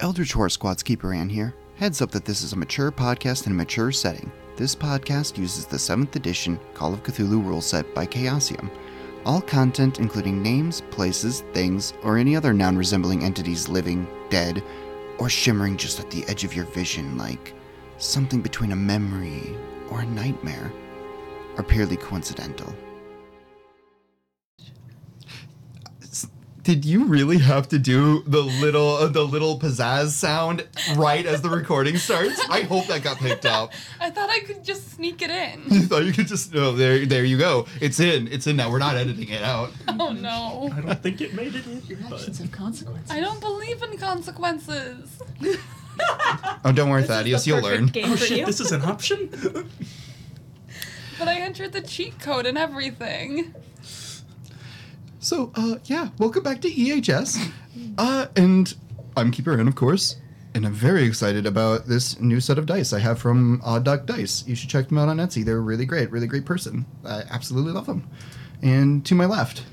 Eldritch Horror Squad's Keeper Ann here. Heads up that this is a mature podcast in a mature setting. This podcast uses the 7th edition Call of Cthulhu rule set by Chaosium. All content, including names, places, things, or any other noun resembling entities living, dead, or shimmering just at the edge of your vision like something between a memory or a nightmare, are purely coincidental. Did you really have to do the little pizzazz sound right as the recording starts? I hope that got picked up. I thought I could just sneak it in. You thought you could just... No, there you go. It's in now. We're not editing it out. Oh, no. I don't think it made it in. Your actions have consequences. I don't believe in consequences. Oh, don't worry, Thaddeus. You'll learn. Oh, shit. This is an option? But I entered the cheat code and everything. So, welcome back to EHS. And I'm Keeper Ann, of course, and I'm very excited about this new set of dice I have from Odd Duck Dice. You should check them out on Etsy. They're really great person. I absolutely love them. And to my left...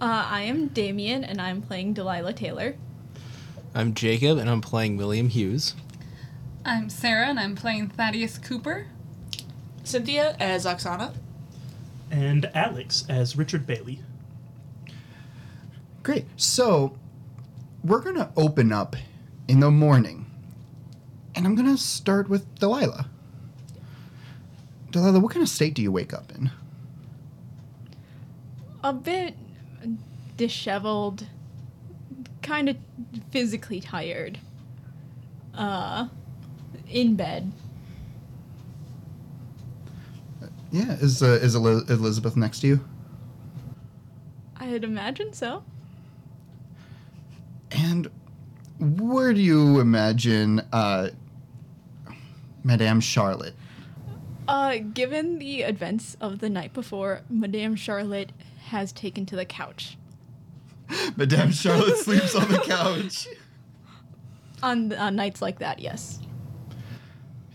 I am Damien, and I'm playing Delilah Taylor. I'm Jacob, and I'm playing William Hughes. I'm Sarah, and I'm playing Thaddeus Cooper. Cynthia as Oksana. And Alex as Richard Bailey. Great. So we're going to open up in the morning, and I'm going to start with Delilah. Delilah, what kind of state do you wake up in? A bit disheveled, kind of physically tired, in bed. Yeah. Is Elizabeth next to you? I'd imagine so. And where do you imagine Madame Charlotte? Given the events of the night before, Madame Charlotte has taken to the couch. Madame Charlotte sleeps on the couch. On nights like that, yes.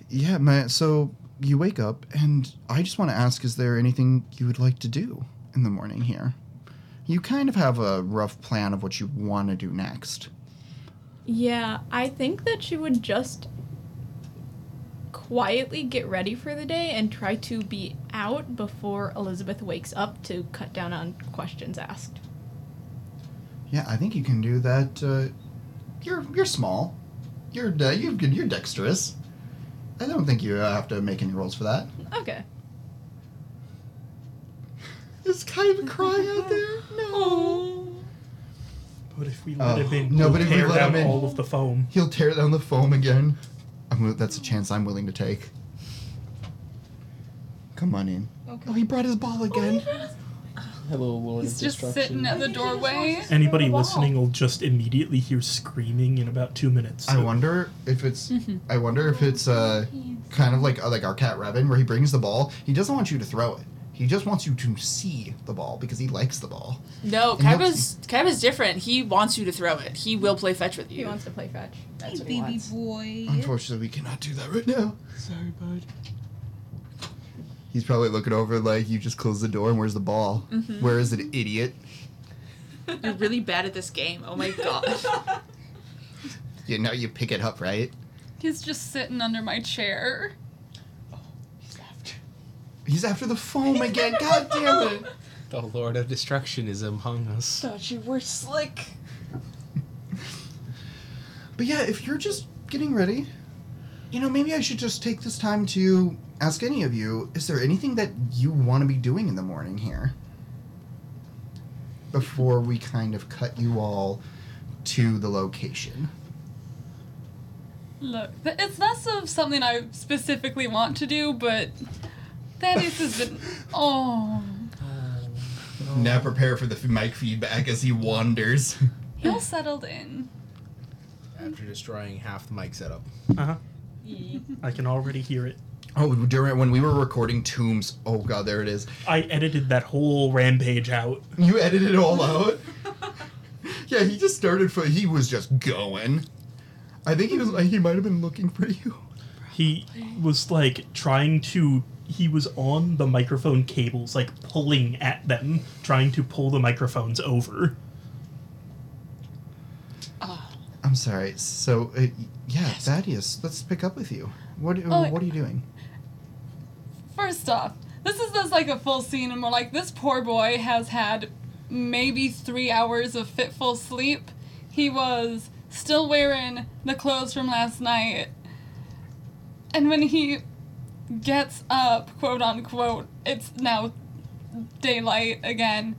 Yeah, so you wake up, and I just want to ask, is there anything you would like to do in the morning here? You kind of have a rough plan of what you want to do next. Yeah, I think that she would just quietly get ready for the day and try to be out before Elizabeth wakes up to cut down on questions asked. Yeah, I think you can do that. You're small. You're dexterous. I don't think you have to make any rolls for that. Okay. Is Kai even crying out there? No. But if we let him in, he'll tear down all of the foam. He'll tear down the foam again. That's a chance I'm willing to take. Come on in. Okay. Oh, he brought his ball again. Hello, Lord of Destruction. He's just sitting at the doorway. Anybody listening will just immediately hear screaming in about 2 minutes. So. I wonder if it's kind of like our cat Revan, where he brings the ball. He doesn't want you to throw it. He just wants you to see the ball because he likes the ball. No, Kaiba's different. He wants you to throw it. He will play fetch with you. He wants to play fetch. That's what he wants. Baby boy. Unfortunately, we cannot do that right now. Sorry, bud. He's probably looking over like, you just closed the door and where's the ball? Mm-hmm. Where is it, idiot? You're really bad at this game. Oh, my gosh. You know you pick it up, right? He's just sitting under my chair. He's after the foam again. God damn it. The Lord of Destruction is among us. Thought you were slick. But yeah, if you're just getting ready, maybe I should just take this time to ask any of you, is there anything that you want to be doing in the morning here? Before we kind of cut you all to the location. Look, it's not something I specifically want to do, but... Thaddeus has been... Oh. Now prepare for the mic feedback as he wanders. He'll settled in. After destroying half the mic setup. Uh-huh. Yeah. I can already hear it. Oh, when we were recording Tombs... Oh, God, there it is. I edited that whole rampage out. You edited it all out? Yeah, he just started for... He was just going. I think he might have been looking for you. He was, trying to... He was on the microphone cables, pulling at them, trying to pull the microphones over. I'm sorry. So, yes. Thaddeus, let's pick up with you. What are you doing? First off, this is just like a full scene, and we're like, this poor boy has had maybe 3 hours of fitful sleep. He was still wearing the clothes from last night. And when he gets up, quote unquote, it's now daylight again.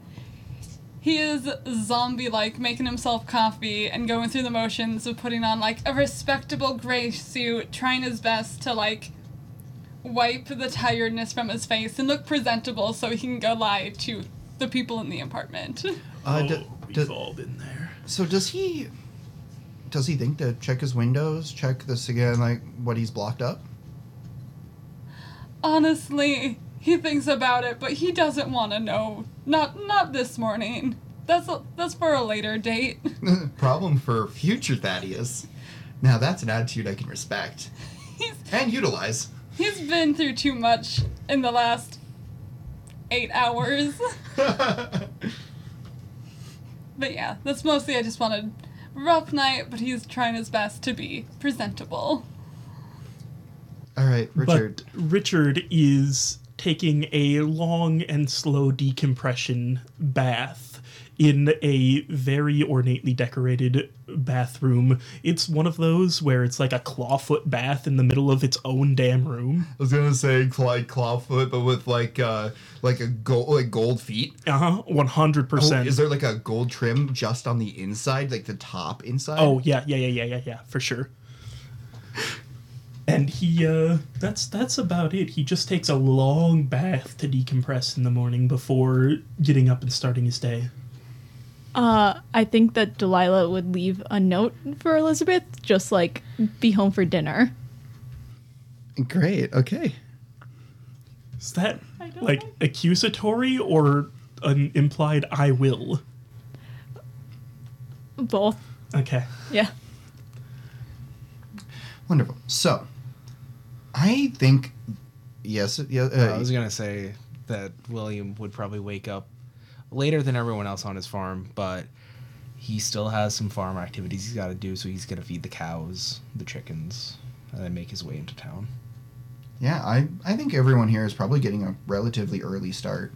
He is zombie-like, making himself coffee and going through the motions of putting on, like, a respectable gray suit, trying his best to, like, wipe the tiredness from his face and look presentable so he can go lie to the people in the apartment. We've all been there. So does he think to check his windows, check this again, like, what he's blocked up? Honestly, he thinks about it, but he doesn't want to know. Not this morning. That's for a later date. Problem for future Thaddeus. Now that's an attitude I can respect and utilize. He's been through too much in the last 8 hours. But yeah, that's mostly I just wanted a rough night, but he's trying his best to be presentable. All right, Richard. But Richard is taking a long and slow decompression bath in a very ornately decorated bathroom. It's one of those where it's like a clawfoot bath in the middle of its own damn room. I was gonna say like clawfoot, but with gold feet. 100%. Is there like a gold trim just on the inside, like the top inside? Oh yeah, for sure. And he, that's about it. He just takes a long bath to decompress in the morning before getting up and starting his day. I think that Delilah would leave a note for Elizabeth, just like, be home for dinner. Great, okay. Is that, like, accusatory or an implied I will? Both. Okay. Yeah. Wonderful. So... I think, yes. I was going to say that William would probably wake up later than everyone else on his farm, but he still has some farm activities he's got to do, so he's going to feed the cows, the chickens, and then make his way into town. Yeah, I think everyone here is probably getting a relatively early start,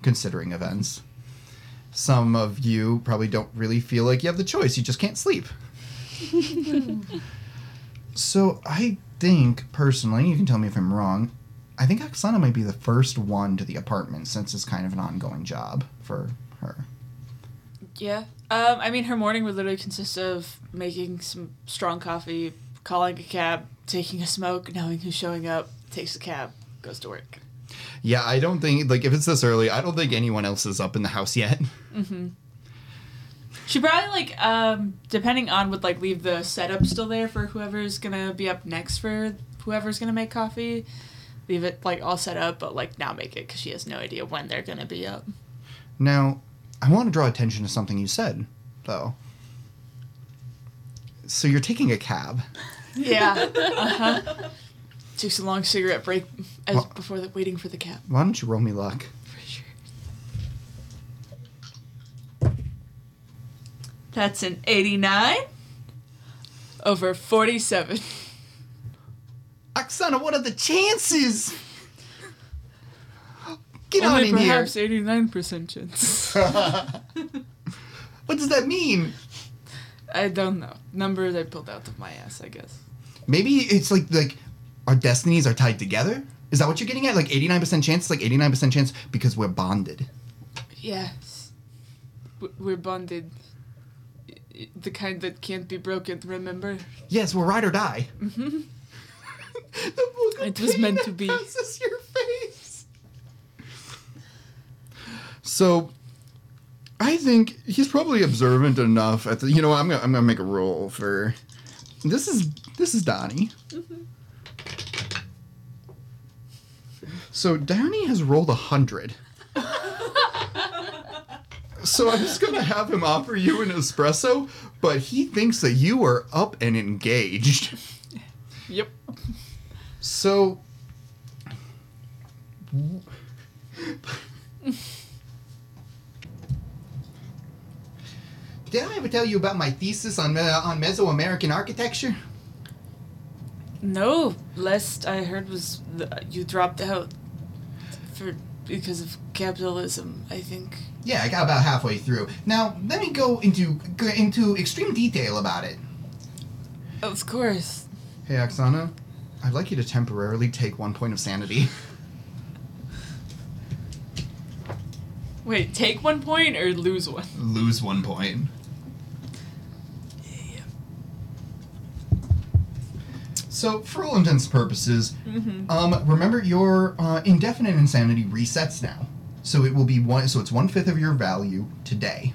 considering events. Some of you probably don't really feel like you have the choice. You just can't sleep. So I think, personally, you can tell me if I'm wrong, I think Oksana might be the first one to the apartment since it's kind of an ongoing job for her. Yeah. I mean, her morning would literally consist of making some strong coffee, calling a cab, taking a smoke, knowing who's showing up, takes the cab, goes to work. Yeah, I don't think, like, if it's this early, I don't think anyone else is up in the house yet. Mm-hmm. She probably, like, depending on, would, like, leave the setup still there for whoever's going to be up next for whoever's going to make coffee. Leave it, like, all set up, but, like, not make it because she has no idea when they're going to be up. Now, I want to draw attention to something you said, though. So you're taking a cab. Yeah. Uh-huh. Takes a long cigarette break waiting for the cab. Why don't you roll me luck? That's an 89 over 47. Oksana, what are the chances? Get on in here. Perhaps 89% chance. What does that mean? I don't know. Numbers I pulled out of my ass, I guess. Maybe it's like our destinies are tied together? Is that what you're getting at? Like 89% chance? Like 89% chance because we're bonded. Yes. We're bonded. The kind that can't be broken, remember? Yes, we're ride or die. Mm-hmm. The book of it was meant to be. Passes your face. So, I think he's probably observant enough. You know what? I'm gonna make a roll for. This is Donnie. Mm-hmm. So Donnie has rolled 100. So I'm just going to have him offer you an espresso, but he thinks that you are up and engaged. Yep. So, Did I ever tell you about my thesis on Mesoamerican architecture? No. Last I heard was you dropped out because of capitalism, I think. Yeah, I got about halfway through. Now, let me go into extreme detail about it. Of course. Hey, Oksana, I'd like you to temporarily take 1 point of sanity. Wait, take 1 point or lose one? Lose 1 point. Yeah. So, for all intents and purposes, remember your indefinite insanity resets now. So it will be one. So it's 1/5 of your value today.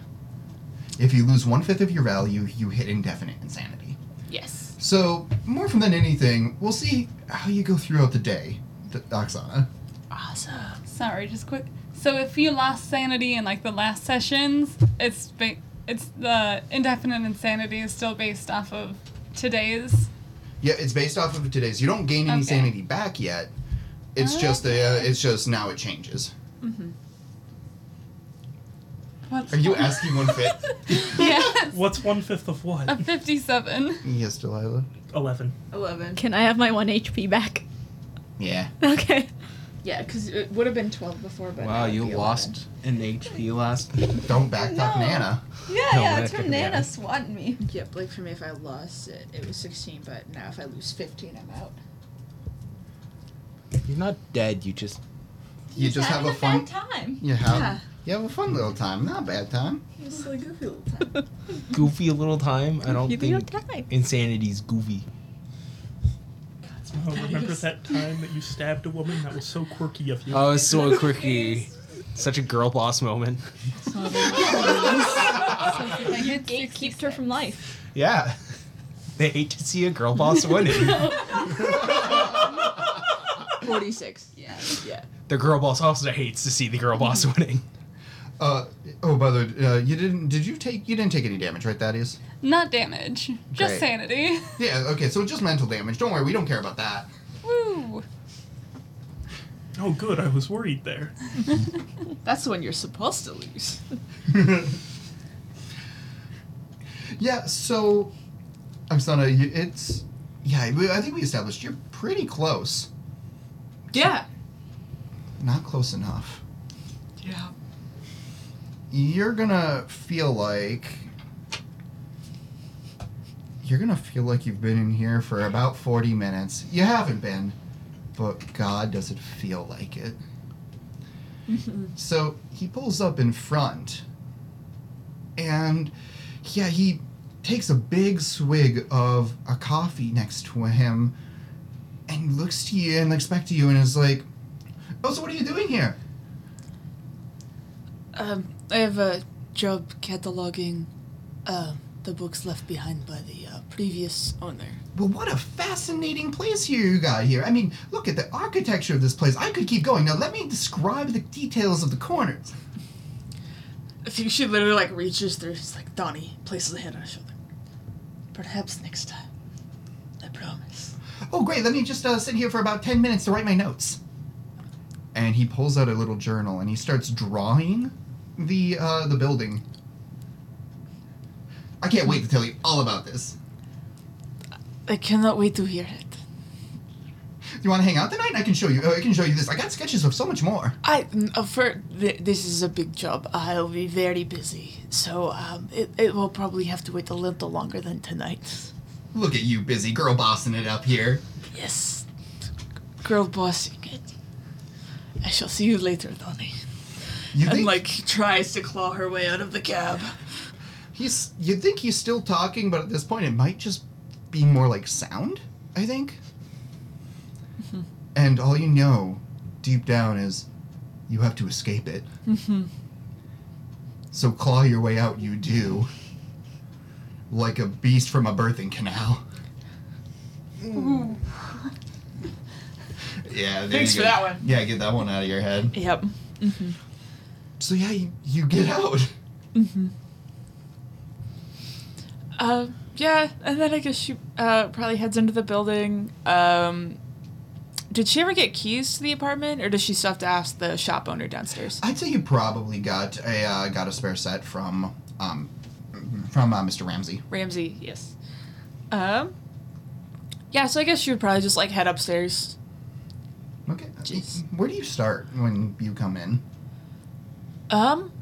If you lose 1/5 of your value, you hit indefinite insanity. Yes. So more from than anything, we'll see how you go throughout the day, Oksana. Awesome. Sorry, just quick. So if you lost sanity in like the last sessions, it's the indefinite insanity is still based off of today's. Yeah, it's based off of today's. You don't gain any sanity back yet. It's just it's just now it changes. Mm-hmm. What's Are you asking 1/5? Yes. What's 1/5 of what? Of 57. Yes, Delilah. 11. Can I have my 1 HP back? Yeah. Okay. Yeah, because it would have been 12 before, but wow, you lost 11. An HP last. Don't backtalk Nana. Yeah, it's from Nana swatting me. Yep, like for me, if I lost it, it was 16, but now if I lose 15, I'm out. You're not dead, you just... You just have a fun time. You have a fun little time, not a bad time. Just a goofy little time. Goofy little time? I don't think insanity's goofy. Oh, remember that time that you stabbed a woman? That was so quirky of you. Oh, it was so quirky. Such a girl boss moment. So you gatekeeped her from life. Yeah. They hate to see a girl boss winning. 46. Yeah. The girl boss also hates to see the girl boss winning. By the way, you didn't take any damage, right, Thaddeus? Not damage. Great. Just sanity. Yeah, okay, so just mental damage. Don't worry, we don't care about that. Woo! Oh, good, I was worried there. That's the one you're supposed to lose. Yeah, so... Oksana, it's... Yeah, I think we established you're pretty close. Yeah. Not close enough. Yeah. You're gonna feel like you've been in here for about 40 minutes. You haven't been, but God, does it feel like it. So he pulls up in front, and he takes a big swig of a coffee next to him and looks to you and looks back to you and is like, "Oh, so what are you doing here?" I have a job cataloging the books left behind by the previous owner. Well, what a fascinating place here you got here. I mean, look at the architecture of this place. I could keep going. Now, let me describe the details of the corners. I think she literally, reaches through. She's like, Donnie, places a hand on her shoulder. Perhaps next time. I promise. Oh, great. Let me just sit here for about 10 minutes to write my notes. And he pulls out a little journal, and he starts drawing the building. I can't wait to tell you all about this. I cannot wait to hear it. Do you want to hang out tonight? I can show you. I can show you this. I got sketches of so much more. This is a big job. I'll be very busy, so it will probably have to wait a little longer than tonight. Look at you, busy girl bossing it up here. Yes, girl bossing it. I shall see you later, Donnie. He tries to claw her way out of the cab. You think he's still talking, but at this point it might just be more like sound, I think. Mm-hmm. And all you know, deep down, is you have to escape it. Mm-hmm. So claw your way out, you do. Like a beast from a birthing canal. Ooh. Yeah, thanks for that one. Yeah, get that one out of your head. Yep. Mm-hmm. So you get out. Mm-hmm. And then I guess she probably heads into the building. Did she ever get keys to the apartment, or does she still have to ask the shop owner downstairs? I'd say you probably got a spare set from From Mr. Ramsey. Ramsey, yes. Yeah, so I guess you would probably just, like, head upstairs. Okay. Jeez. Where do you start when you come in?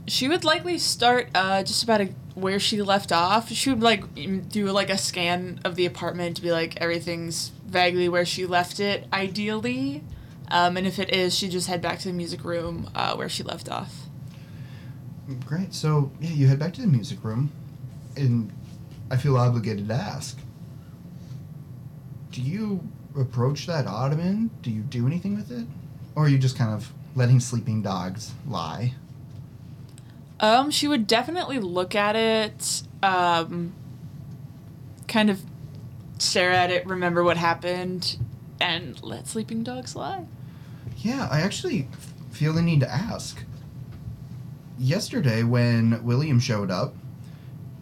She would likely start just about where she left off. She would, like, do, like, a scan of the apartment to be like, everything's vaguely where she left it, ideally. And if it is, she'd just head back to the music room where she left off. Great. So, yeah, you head back to the music room, and I feel obligated to ask, do you approach that ottoman? Do you do anything with it? Or are you just kind of letting sleeping dogs lie? She would definitely look at it, kind of stare at it, remember what happened, and let sleeping dogs lie. Yeah, I actually feel the need to ask. Yesterday, when William showed up,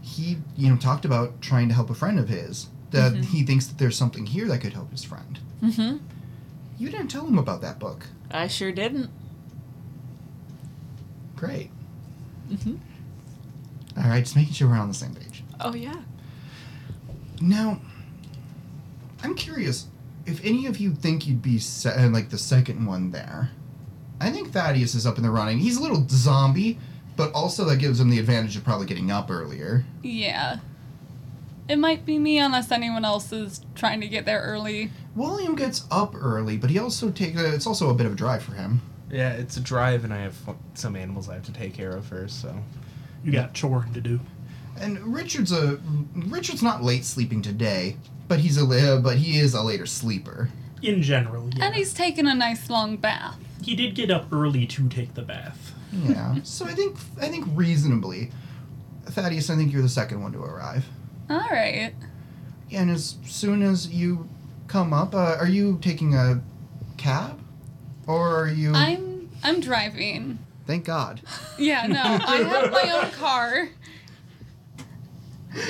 he, talked about trying to help a friend of his. That mm-hmm. he thinks that there's something here that could help his friend. Mm-hmm. You didn't tell him about that book. I sure didn't. Great. Mm-hmm. All right, just making sure we're on the same page. Oh, yeah. Now, I'm curious if any of you think you'd be, the second one there. I think Thaddeus is up in the running. He's a little zombie, but also that gives him the advantage of probably getting up earlier. Yeah. It might be me unless anyone else is trying to get there early. William gets up early, but he also it's also a bit of a drive for him. Yeah, it's a drive, and I have some animals I have to take care of first, so... You got chore to do. And Richard's not late sleeping today, but he is a later sleeper. In general, yeah. And he's taken a nice long bath. He did get up early to take the bath. Yeah, so I think reasonably, Thaddeus, I think you're the second one to arrive. All right. And as soon as you come up, are you taking a cab? Or are you... I'm driving. Thank God. Yeah, no, I have my own car.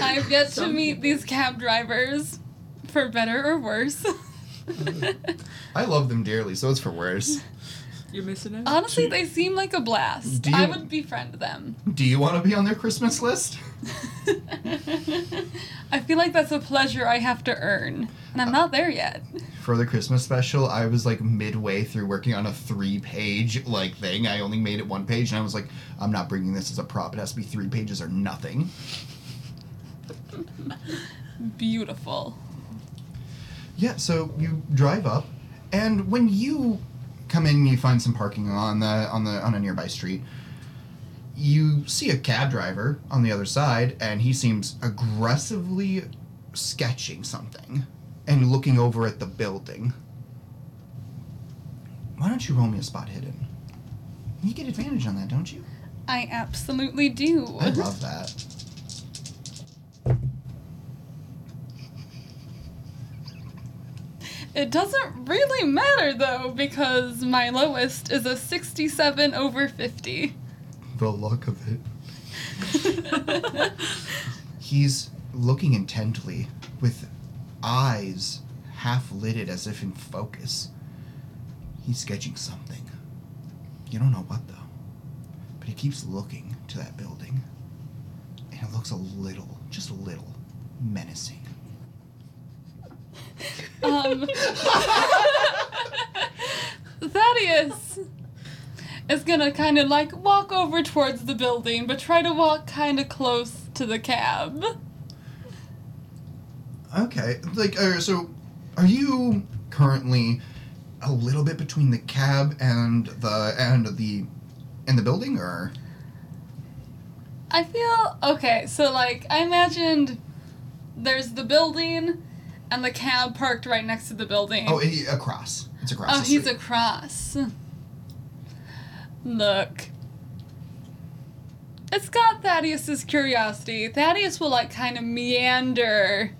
I've yet to meet these cab drivers, for better or worse. I love them dearly, so it's for worse. You're missing out. Honestly, they seem like a blast. I would befriend them. Do you want to be on their Christmas list? I feel like that's a pleasure I have to earn, and I'm not there yet. For the Christmas special, I was like midway through working on a 3-page thing. I only made it 1 page, and I was like, I'm not bringing this as a prop. It has to be 3 pages or nothing. Beautiful. Yeah, so you drive up, and when you come in and you find some parking on a nearby street. You see a cab driver on the other side, and he seems aggressively sketching something and looking over at the building. Why don't you roll me a spot hidden? You get advantage on that, don't you? I absolutely do. I love that. It doesn't really matter, though, because my lowest is a 67 over 50. The luck of it. He's looking intently with eyes half-lidded as if in focus. He's sketching something. You don't know what, though. But he keeps looking to that building, and it looks just a little, menacing. Thaddeus is gonna kind of walk over towards the building, but try to walk kind of close to the cab. Okay, so are you currently a little bit between the cab and the building, or? I feel okay. So I imagined there's the building. And the cab parked right next to the building. Oh, across. It's across the street. Oh, he's across. Look. It's got Thaddeus's curiosity. Thaddeus will, kind of meander.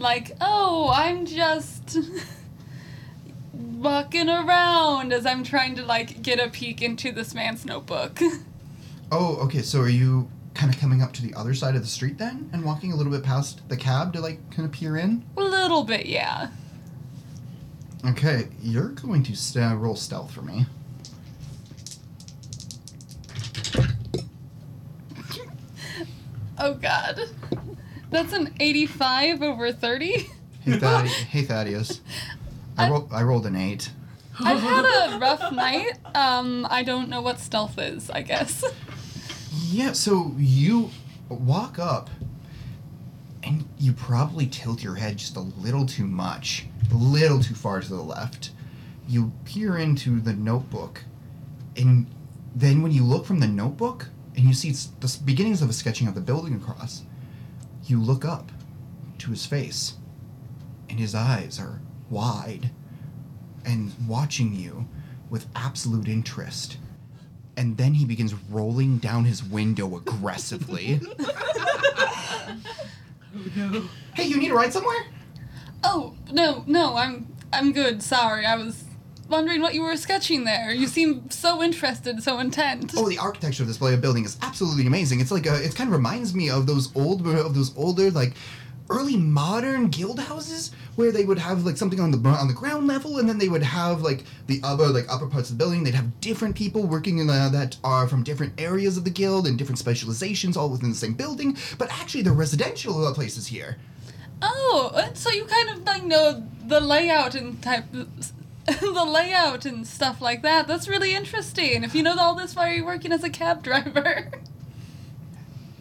I'm just walking around as I'm trying to, get a peek into this man's notebook. Oh, okay, so are you kind of coming up to the other side of the street then and walking a little bit past the cab to kind of peer in? A little bit, yeah. Okay, you're going to roll stealth for me. Oh, God. That's an 85 over 30. Hey, Thaddeus. I rolled an 8. I've had a rough night. I don't know what stealth is, I guess. Yeah, so you walk up, and you probably tilt your head just a little too much, a little too far to the left. You peer into the notebook, and then when you look from the notebook, and you see it's the beginnings of a sketching of the building across, you look up to his face, and his eyes are wide and watching you with absolute interest. And then he begins rolling down his window aggressively. Oh, no. Hey, you need a ride somewhere? Oh, no, I'm good, sorry. I was wondering what you were sketching there. You seem so interested, so intent. Oh, the architecture of this building is absolutely amazing. It's like it kind of reminds me of those older like early modern guild houses where they would have like something on the ground level, and then they would have like the upper parts of the building. They'd have different people working in that are from different areas of the guild and different specializations, all within the same building. But actually, they're residential places here. Oh, so you kind of like know the layout and stuff like that. That's really interesting. If you know all this, why are you working as a cab driver?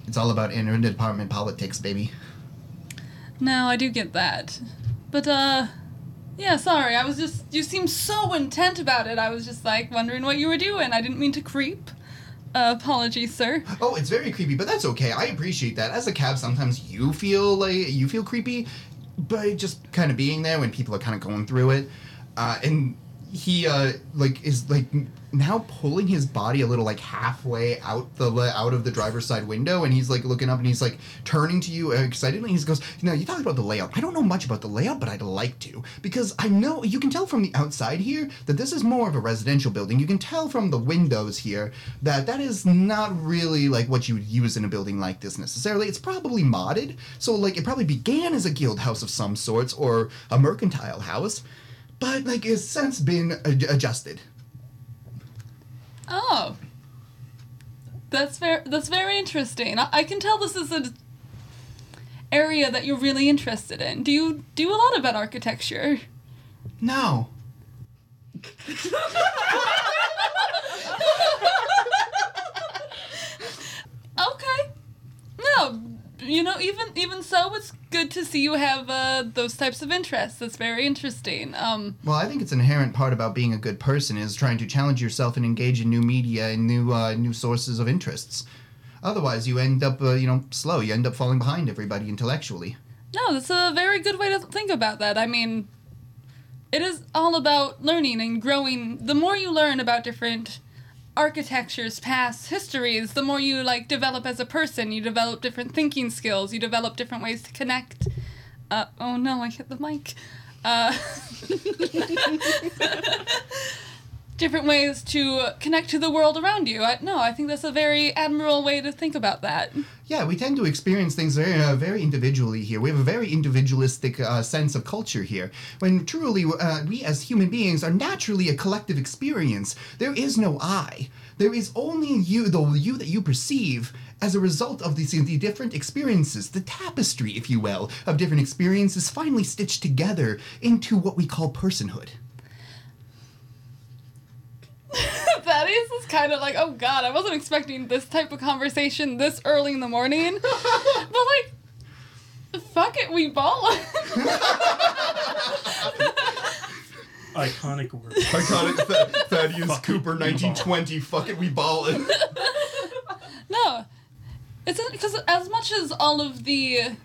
It's all about interdepartment politics, baby. No, I do get that. But, yeah, sorry, you seemed so intent about it, I was just, like, wondering what you were doing. I didn't mean to creep. Apologies, sir. Oh, it's very creepy, but that's okay. I appreciate that. As a cab, sometimes you feel creepy by just kind of being there when people are kind of going through it. And he, is, now pulling his body a little, halfway out of the driver's side window, and he's, looking up, and he's, turning to you excitedly, and he goes, "No, you talked about the layout. I don't know much about the layout, but I'd like to, because I know, you can tell from the outside here that this is more of a residential building. You can tell from the windows here that is not really, what you would use in a building like this necessarily. It's probably modded, so, it probably began as a guild house of some sorts, or a mercantile house, but, it's since been adjusted. Oh, that's very interesting. I can tell this is an area that you're really interested in. Do you do a lot about architecture? No. Okay. No, even so, it's good to see you have those types of interests. That's very interesting. Well, I think it's an inherent part about being a good person is trying to challenge yourself and engage in new media and new sources of interests. Otherwise, you end up, slow. You end up falling behind everybody intellectually. No, that's a very good way to think about that. I mean, it is all about learning and growing. The more you learn about different architectures, past histories, the more you develop as a person. You develop different thinking skills, you develop different ways to connect. Oh no, I hit the mic. Different ways to connect to the world around you. I think that's a very admirable way to think about that. Yeah, we tend to experience things very, very individually here. We have a very individualistic sense of culture here, when truly we as human beings are naturally a collective experience. There is no I. There is only you, the you that you perceive as a result of the different experiences, the tapestry, if you will, of different experiences finally stitched together into what we call personhood. Thaddeus is kind of oh God, I wasn't expecting this type of conversation this early in the morning. But fuck it, we ballin'. Iconic word. Iconic Thaddeus fuck Cooper, 1920, fuck it, we ballin'. No, it's because as much as all of the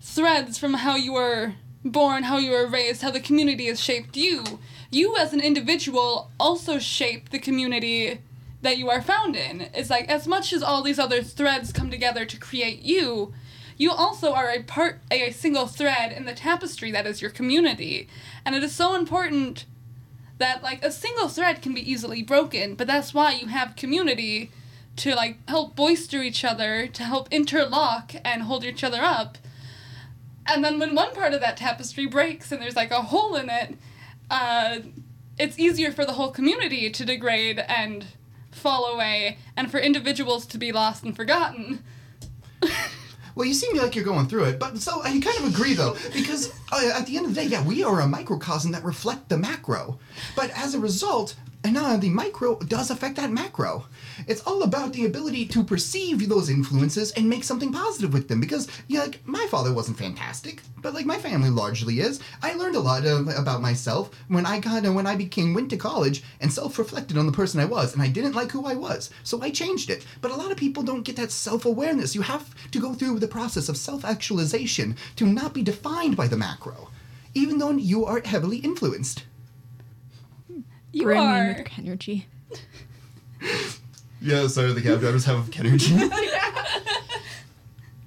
threads from how you were born, how you were raised, how the community has shaped you, you as an individual also shape the community that you are found in. It's as much as all these other threads come together to create you, you also are a single thread in the tapestry that is your community. And it is so important that, a single thread can be easily broken, but that's why you have community to, help bolster each other, to help interlock and hold each other up. And then when one part of that tapestry breaks and there's, a hole in it, it's easier for the whole community to degrade and fall away, and for individuals to be lost and forgotten. Well, you seem like you're going through it, but so I kind of agree, though, because at the end of the day, yeah, we are a microcosm that reflect the macro. But as a result, the micro does affect that macro. It's all about the ability to perceive those influences and make something positive with them. Because, like, my father wasn't fantastic, but, like, my family largely is. I learned a lot about myself when I went to college and self-reflected on the person I was, and I didn't like who I was, so I changed it. But a lot of people don't get that self-awareness. You have to go through the process of self-actualization to not be defined by the macro, even though you are heavily influenced. You Bring are. Me with Kenergy. Yeah, sorry, the cab drivers have Kenergy.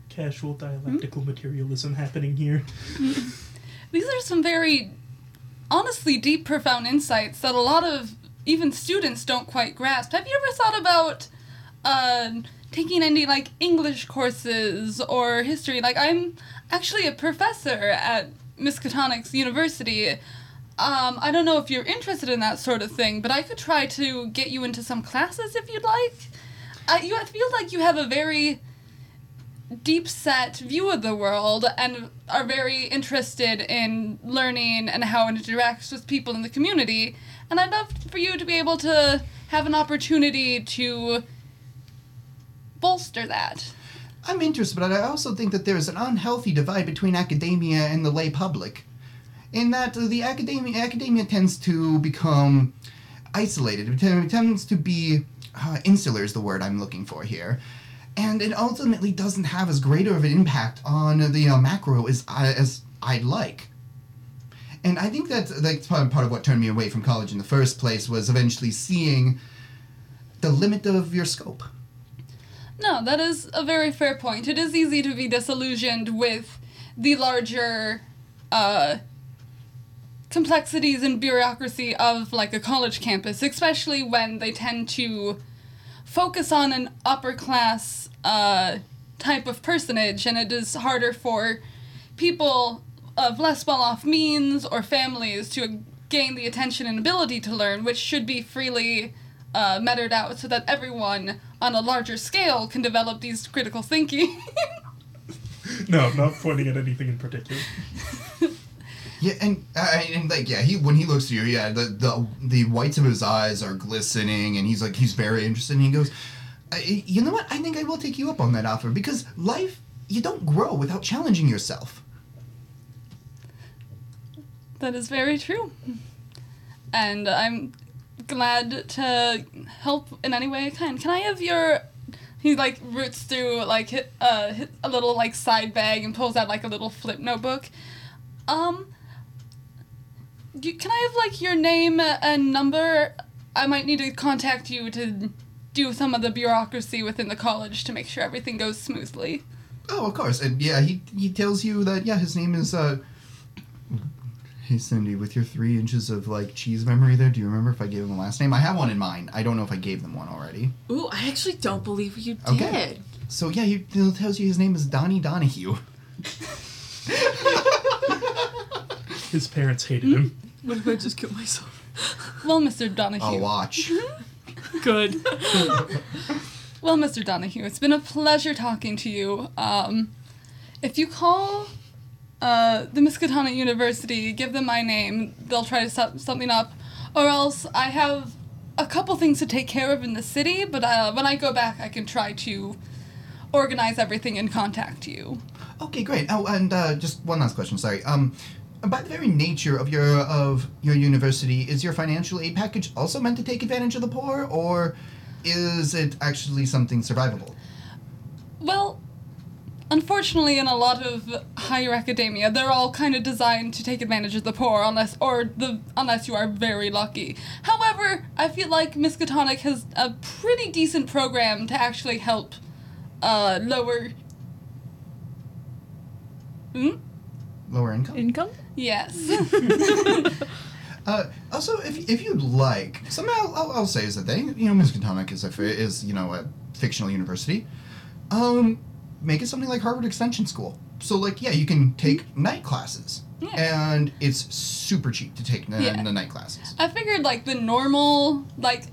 Casual dialectical materialism happening here. These are some very, honestly, deep, profound insights that a lot of even students don't quite grasp. Have you ever thought about taking any, like, English courses or history? Like, I'm actually a professor at Miskatonic University. I don't know if you're interested in that sort of thing, but I could try to get you into some classes if you'd like. I feel like you have a very deep-set view of the world and are very interested in learning and how it interacts with people in the community. And I'd love for you to be able to have an opportunity to bolster that. I'm interested, but I also think that there is an unhealthy divide between academia and the lay public. In that the academia tends to become isolated. It tends to be insular is the word I'm looking for here. And it ultimately doesn't have as greater of an impact on the macro as I'd like. And I think that's part of what turned me away from college in the first place was eventually seeing the limit of your scope. No, that is a very fair point. It is easy to be disillusioned with the larger complexities and bureaucracy of, like, a college campus, especially when they tend to focus on an upper-class type of personage, and it is harder for people of less well-off means or families to gain the attention and ability to learn, which should be freely meted out so that everyone on a larger scale can develop these critical thinking. No, I'm not pointing at anything in particular. Yeah, and like, yeah, when he looks at you, yeah, the whites of his eyes are glistening, and he's like, he's very interested, and he goes, you know what, I think I will take you up on that offer, because life, you don't grow without challenging yourself. That is very true. And I'm glad to help in any way I can. Can I have your... He, like, roots through, like, a little, like, side bag and pulls out, like, a little flip notebook. Can I have, like, your name and number? I might need to contact you to do some of the bureaucracy within the college to make sure everything goes smoothly. Oh, of course. And, yeah, he tells you that, yeah, his name is, Hey, Cindy, with your 3 inches of, like, cheese memory there, do you remember if I gave him a last name? I have one in mind. I don't know if I gave them one already. Ooh, I actually don't believe you did. Okay. So, yeah, he tells you his name is Donnie Donahue. His parents hated him. What if I just killed myself? Well, Mr. Donahue. I'll watch. Good. Well, Mr. Donahue, it's been a pleasure talking to you. If you call the Miskatonic University, give them my name, they'll try to set something up. Or else I have a couple things to take care of in the city, but when I go back, I can try to organize everything and contact you. Okay, great. Oh, and just one last question, sorry. By the very nature of your university, is your financial aid package also meant to take advantage of the poor, or is it actually something survivable? Well, unfortunately, in a lot of higher academia, they're all kind of designed to take advantage of the poor, unless you are very lucky. However, I feel like Miskatonic has a pretty decent program to actually help lower... Lower income? Yes. Also, if you'd like, somehow I'll say is that they, Miskatonic is a fictional university. Make it something like Harvard Extension School. So, like, yeah, you can take night classes. Yeah. And it's super cheap to take the night classes. I figured, like, the normal, like,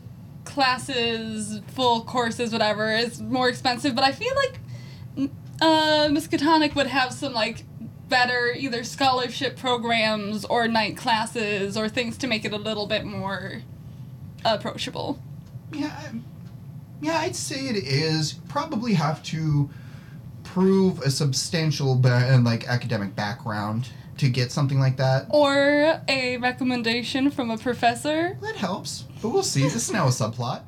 classes, full courses, whatever, is more expensive, but I feel like Miskatonic would have some, like, better either scholarship programs or night classes or things to make it a little bit more approachable. Yeah, I'd say it is. Probably have to prove a substantial, like, academic background to get something like that. Or a recommendation from a professor. That helps. But we'll see. This is now a subplot.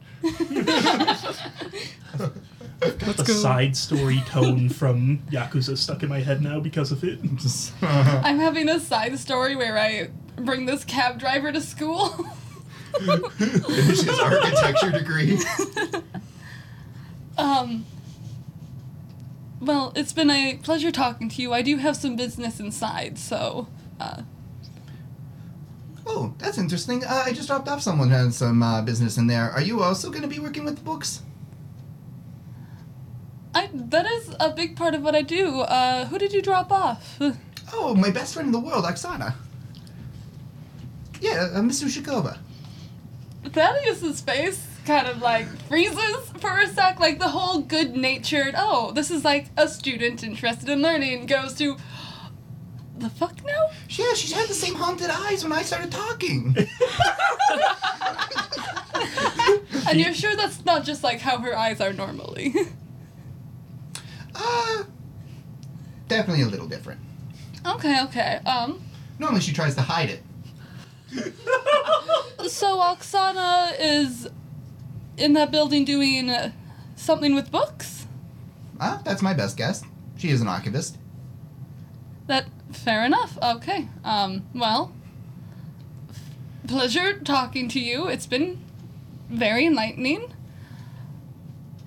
That's a side story tone from Yakuza stuck in my head now because of it. I'm having a side story where I bring this cab driver to school. Finish his architecture degree. Well, it's been a pleasure talking to you. I do have some business inside, so... Oh, that's interesting. I just dropped off someone who had some business in there. Are you also going to be working with the books? That is a big part of what I do. Who did you drop off? Oh, my best friend in the world, Oksana. Yeah, Miss Ushakova. Thaddeus' face kind of, like, freezes for a sec. Like, the whole good-natured, oh, this is, like, a student interested in learning goes to... The fuck now? Yeah, she's had the same haunted eyes when I started talking. And you're sure that's not just, like, how her eyes are normally? Definitely a little different. Okay. Normally she tries to hide it. So Oksana is in that building doing something with books? That's my best guess. She is an archivist. Fair enough. Okay. Well, pleasure talking to you. It's been very enlightening.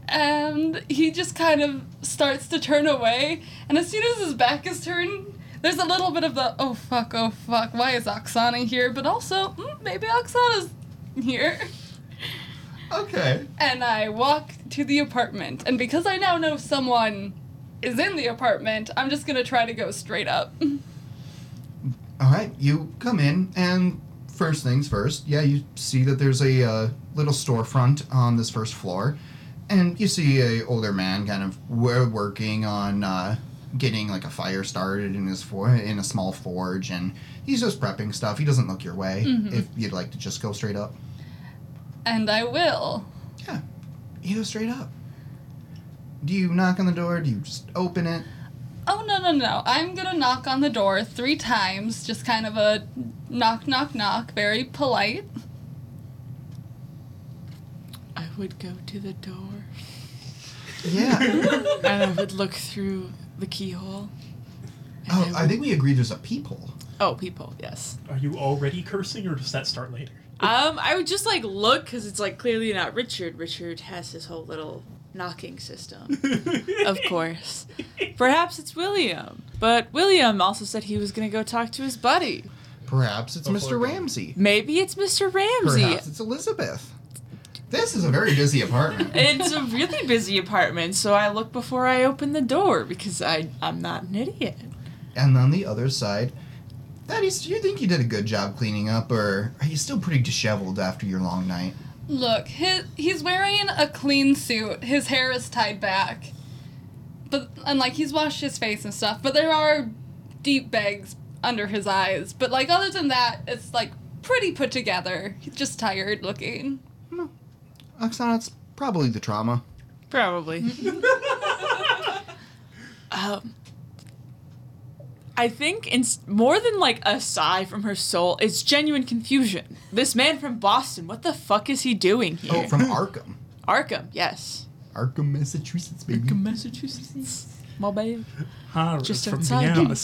And he just kind of starts to turn away, and as soon as his back is turned, there's a little bit of the, oh fuck, why is Oksana here? But also, maybe Oksana's here. Okay. And I walk to the apartment, and because I now know someone is in the apartment, I'm just gonna try to go straight up. Alright, you come in, and first things first, you see that there's a little storefront on this first floor. And you see a older man kind of working on getting, like, a fire started in a small forge, and he's just prepping stuff. He doesn't look your way. Mm-hmm. If you'd like to just go straight up. And I will. Yeah. You go straight up. Do you knock on the door? Do you just open it? Oh, no. I'm going to knock on the door 3 times, just kind of a knock, knock, knock, very polite. I would go to the door. Yeah. And I would look through the keyhole. Oh, I think we agreed there's a peephole. Oh, peephole, yes. Are you already cursing, or does that start later? I would just, like, look, because it's, like, clearly not Richard. Richard has his whole little knocking system. Of course. Perhaps it's William. But William also said he was going to go talk to his buddy. Perhaps it's Mr. Ramsey. Maybe it's Mr. Ramsey. Perhaps it's Elizabeth. This is a very busy apartment. It's a really busy apartment, so I look before I open the door, because I'm not an idiot. And on the other side, Thaddeus, do you think you did a good job cleaning up, or are you still pretty disheveled after your long night? Look, he's wearing a clean suit. His hair is tied back. And, like, he's washed his face and stuff, but there are deep bags under his eyes. But, like, other than that, it's, like, pretty put together. He's just tired looking. Oksana, it's probably the trauma. Probably. I think more than, like, a sigh from her soul, it's genuine confusion. This man from Boston, what the fuck is he doing here? Oh, from Arkham. Arkham, yes. Arkham, Massachusetts, baby. Arkham, Massachusetts. My babe. Just outside. From the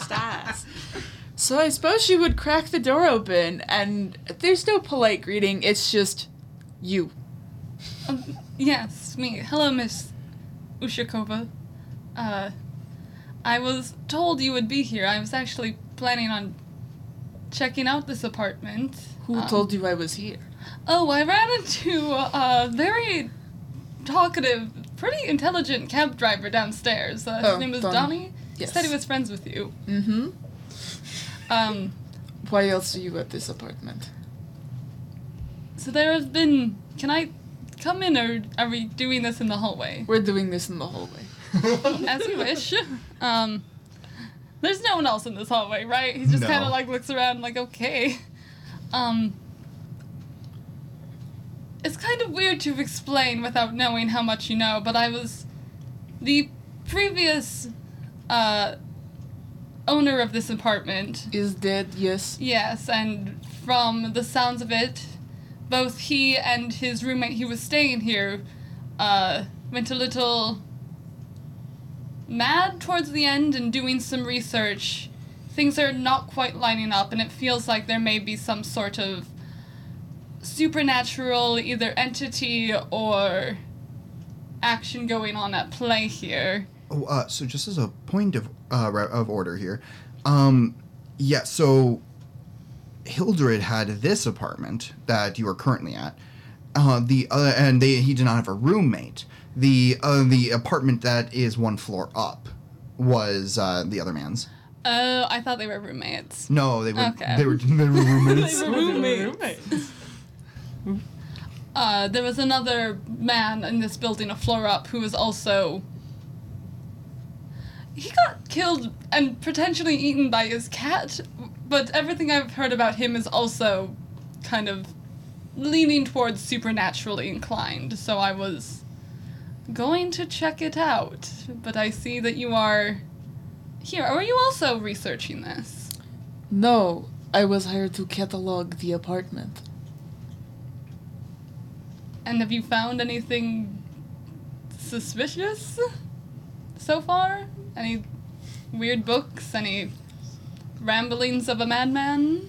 stairs. So I suppose she would crack the door open, and there's no polite greeting, it's just you. Yes, me. Hello, Miss Ushakova. I was told you would be here. I was actually planning on checking out this apartment. Who told you I was here? Oh, I ran into a very talkative, pretty intelligent cab driver downstairs. His name was Donnie. Yes. He said he was friends with you. Mm-hmm. Why else are you at this apartment? So there have been... Can I come in, or are we doing this in the hallway? We're doing this in the hallway. As you wish. There's no one else in this hallway, right? He just kind of like looks around like, okay. It's kind of weird to explain without knowing how much you know, but I was the previous owner of this apartment. Is dead, yes. Yes, and from the sounds of it, both he and his roommate he was staying here went a little mad towards the end and doing some research. Things are not quite lining up, and it feels like there may be some sort of supernatural either entity or action going on at play here. Oh, so just as a point of order here, so Hildred had this apartment that you are currently at, and he did not have a roommate. The apartment that is one floor up was the other man's. Oh, I thought they were roommates. No, they were. Okay. They were roommates. They were roommates. There was another man in this building, a floor up, who was also. He got killed and potentially eaten by his cat, but everything I've heard about him is also kind of leaning towards supernaturally inclined, so I was going to check it out. But I see that you are here. Are you also researching this? No, I was hired to catalog the apartment. And have you found anything suspicious so far? Any weird books? Any ramblings of a madman?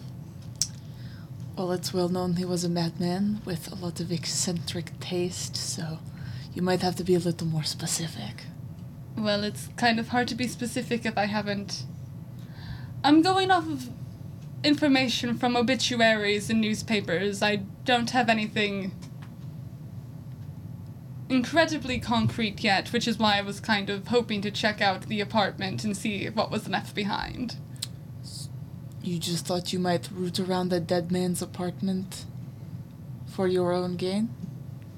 Well, it's well known he was a madman with a lot of eccentric taste, so you might have to be a little more specific. Well, it's kind of hard to be specific if I haven't. I'm going off of information from obituaries and newspapers. I don't have anything incredibly concrete yet, which is why I was kind of hoping to check out the apartment and see what was left behind. You just thought you might root around the dead man's apartment for your own gain?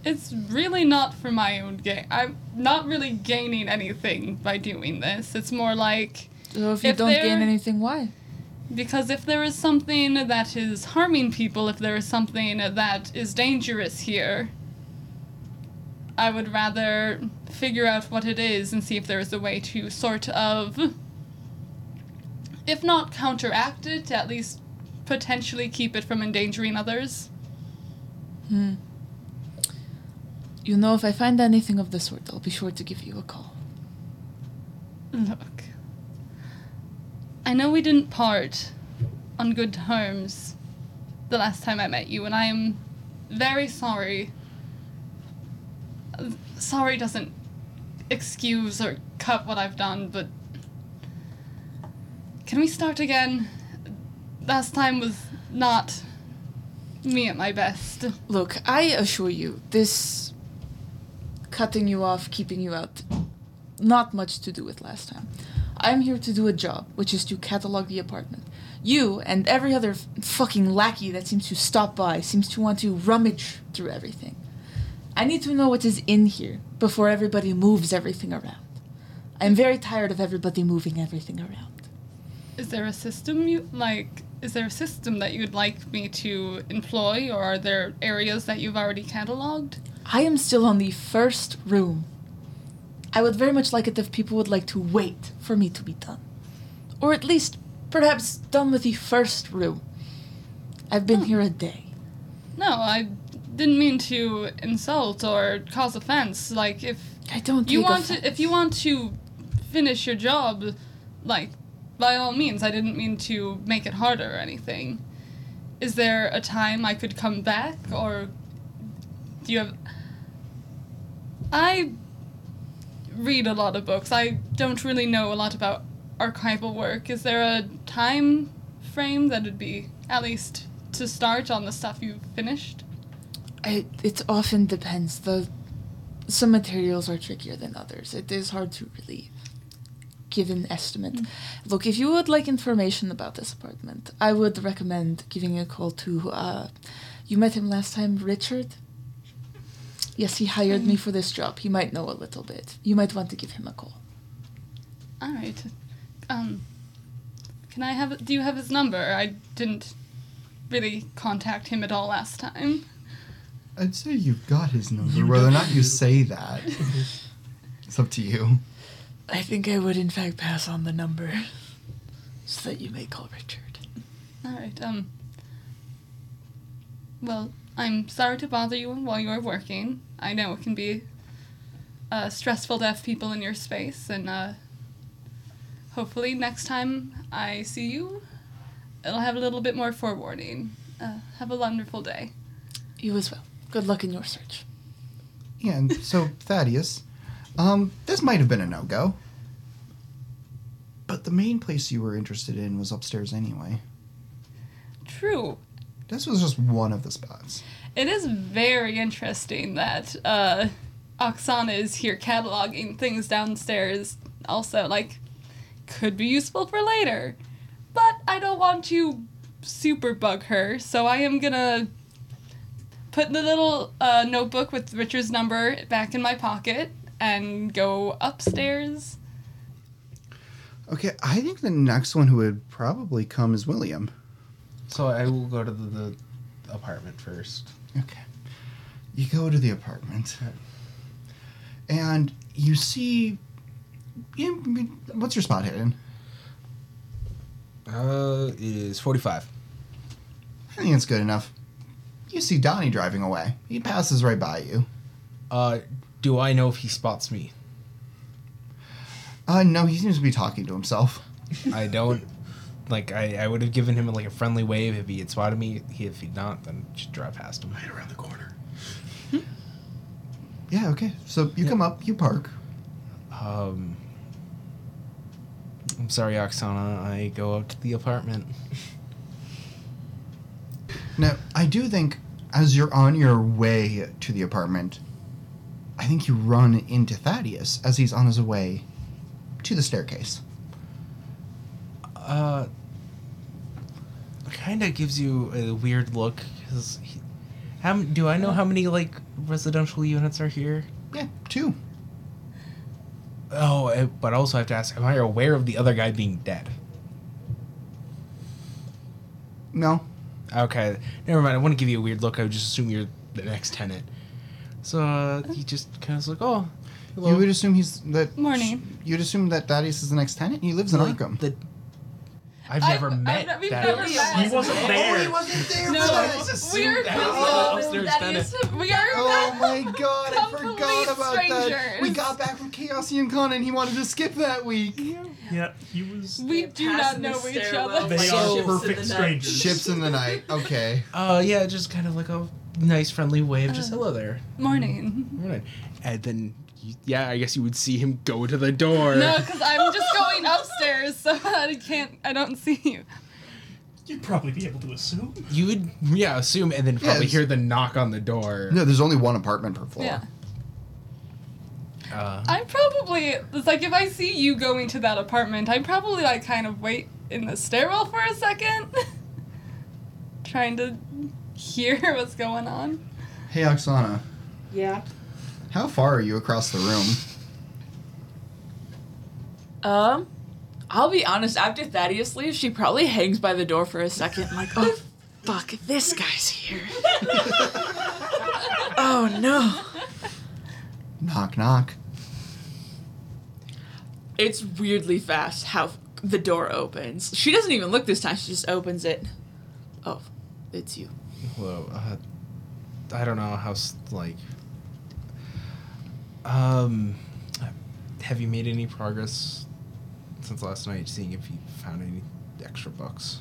It's really not for my own gain. I'm not really gaining anything by doing this. It's more like... So if you don't gain anything, why? Because if there is something that is harming people, if there is something that is dangerous here, I would rather figure out what it is and see if there is a way to sort of, if not counteract it, at least potentially keep it from endangering others. You know, if I find anything of the sort, I'll be sure to give you a call. Look, I know we didn't part on good terms the last time I met you, and I am very sorry. Sorry doesn't excuse or cut what I've done, but can we start again? Last time was not me at my best. Look, I assure you, this cutting you off, keeping you out, not much to do with last time. I'm here to do a job, which is to catalog the apartment. You and every other fucking lackey that seems to stop by seems to want to rummage through everything. I need to know what is in here before everybody moves everything around. I'm very tired of everybody moving everything around. Is there a system that you'd like me to employ, or are there areas that you've already cataloged? I am still on the first room. I would very much like it if people would like to wait for me to be done. Or at least, perhaps, done with the first room. I've been here a day. No, I didn't mean to insult or cause offense. Like, if I don't you want offense. If you want to finish your job, like, by all means. I didn't mean to make it harder or anything. Is there a time I could come back, or do you have? I read a lot of books. I don't really know a lot about archival work. Is there a time frame that would be at least to start on the stuff you've finished? It often depends. Some materials are trickier than others. It is hard to really give an estimate. Look, if you would like information about this apartment, I would recommend giving a call to, you met him last time, Richard? Yes, he hired me for this job. He might know a little bit. You might want to give him a call. All right. Can I have... Do you have his number? I didn't really contact him at all last time. I'd say you've got his number, whether or not you say that. It's up to you. I think I would, in fact, pass on the number so that you may call Richard. All right, well, I'm sorry to bother you while you're working. I know it can be stressful to have people in your space, and hopefully next time I see you, it'll have a little bit more forewarning. Have a wonderful day. You as well. Good luck in your search. Yeah, and so, Thaddeus... this might have been a no-go. But the main place you were interested in was upstairs anyway. True. This was just one of the spots. It is very interesting that Oksana is here cataloging things downstairs also. Like, could be useful for later. But I don't want to super bug her, so I am gonna put the little notebook with Richard's number back in my pocket. And go upstairs. Okay, I think the next one who would probably come is William. So I will go to the apartment first. Okay. You go to the apartment. And you see... what's your spot hidden? It is 45. I think it's good enough. You see Donnie driving away. He passes right by you. Do I know if he spots me? No, he seems to be talking to himself. I don't... Like, I would have given him, like, a friendly wave if he had spotted me. If he'd not, then just drive past him. Right around the corner. Yeah, okay. So you come up, you park. I'm sorry, Oksana. I go up to the apartment. Now, I do think, as you're on your way to the apartment... I think you run into Thaddeus as he's on his way to the staircase. Kind of gives you a weird look. Cause do I know how many, like, residential units are here? Yeah, 2. Oh, but also I have to ask, am I aware of the other guy being dead? No. Okay, never mind. I wouldn't give you a weird look. I would just assume you're the next tenant. So he just kind of like, oh, hello. You would assume he's that. Morning. You'd assume that Thaddeus is the next tenant. He lives in Arkham. I've never met Thaddeus. He wasn't there. Oh, he wasn't there. No, we are. Oh my god, I forgot about strangers. That. We got back from Chaosium Con and he wanted to skip that week. Yeah, he was. We do not know each other. They are perfect strangers. Ships in the night. Okay. Yeah, just kind of like a. Nice friendly wave, just hello there. Morning. And then, I guess you would see him go to the door. No, because I'm just going upstairs, so I don't see you. You'd probably be able to assume. You would, assume, and then probably hear the knock on the door. No, there's only one apartment per floor. Yeah. I probably, it's like if I see you going to that apartment, I probably like kind of wait in the stairwell for a second, trying to. Hear what's going on. Hey, Oksana. Yeah? How far are you across the room? I'll be honest, after Thaddeus leaves, she probably hangs by the door for a second. I'm like, oh, fuck, this guy's here. Oh, no. Knock, knock. It's weirdly fast how the door opens. She doesn't even look this time. She just opens it. Oh, it's you. Hello, I don't know how, like, have you made any progress since last night, seeing if you found any extra books?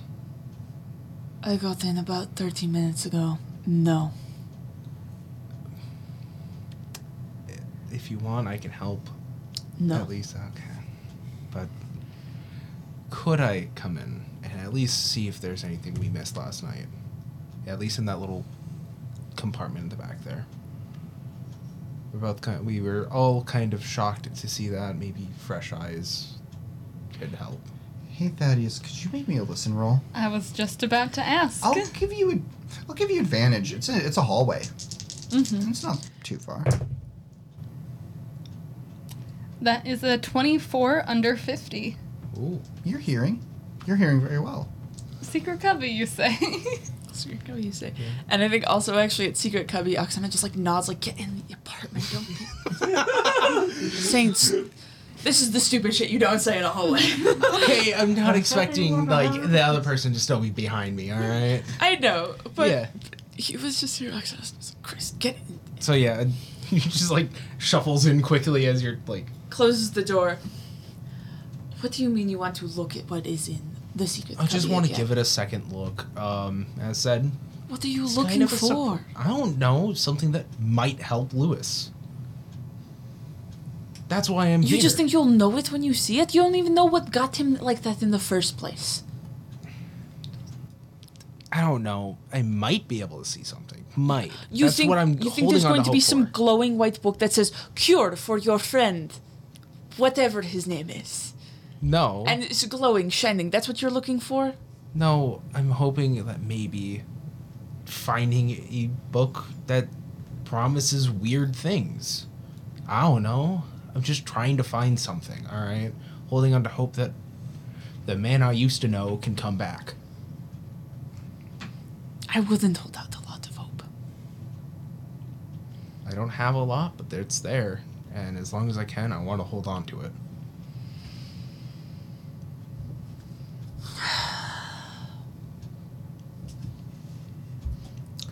I got in about 13 minutes ago. No. If you want, I can help. No. At least, okay. But could I come in and at least see if there's anything we missed last night? At least in that little compartment in the back there. We were all kind of shocked to see that. Maybe fresh eyes could help. Hey, Thaddeus, could you make me a listen roll? I was just about to ask. I'll give you advantage. It's a hallway. Mm-hmm. It's not too far. That is a 24 under 50. Ooh. You're hearing. You're hearing very well. Secret cubby, you say. Secret cubby, you say. Yeah. And I think also actually at Secret Cubby, Oksana just like nods like, get in the apartment, don't be saints. This is the stupid shit you don't say in a hallway. Okay, I'm not expecting like the other person to still be behind me, all right? I know, but yeah. He was just here, Oksana was like, Christ, get in. So yeah, he just like shuffles in quickly as you're like... Closes the door. What do you mean you want to look at what is in the secret? I just want to give it a second look. As said... What are you looking for? I don't know. Something that might help Lewis. That's why I'm here. You just think you'll know it when you see it? You don't even know what got him like that in the first place. I don't know. I might be able to see something. Might. You think there's going to be some glowing white book that says, cure for your friend, whatever his name is. No. And it's glowing, shining. That's what you're looking for? No, I'm hoping that maybe finding a book that promises weird things. I don't know. I'm just trying to find something, all right? Holding on to hope that the man I used to know can come back. I wouldn't hold out a lot of hope. I don't have a lot, but it's there. And as long as I can, I want to hold on to it.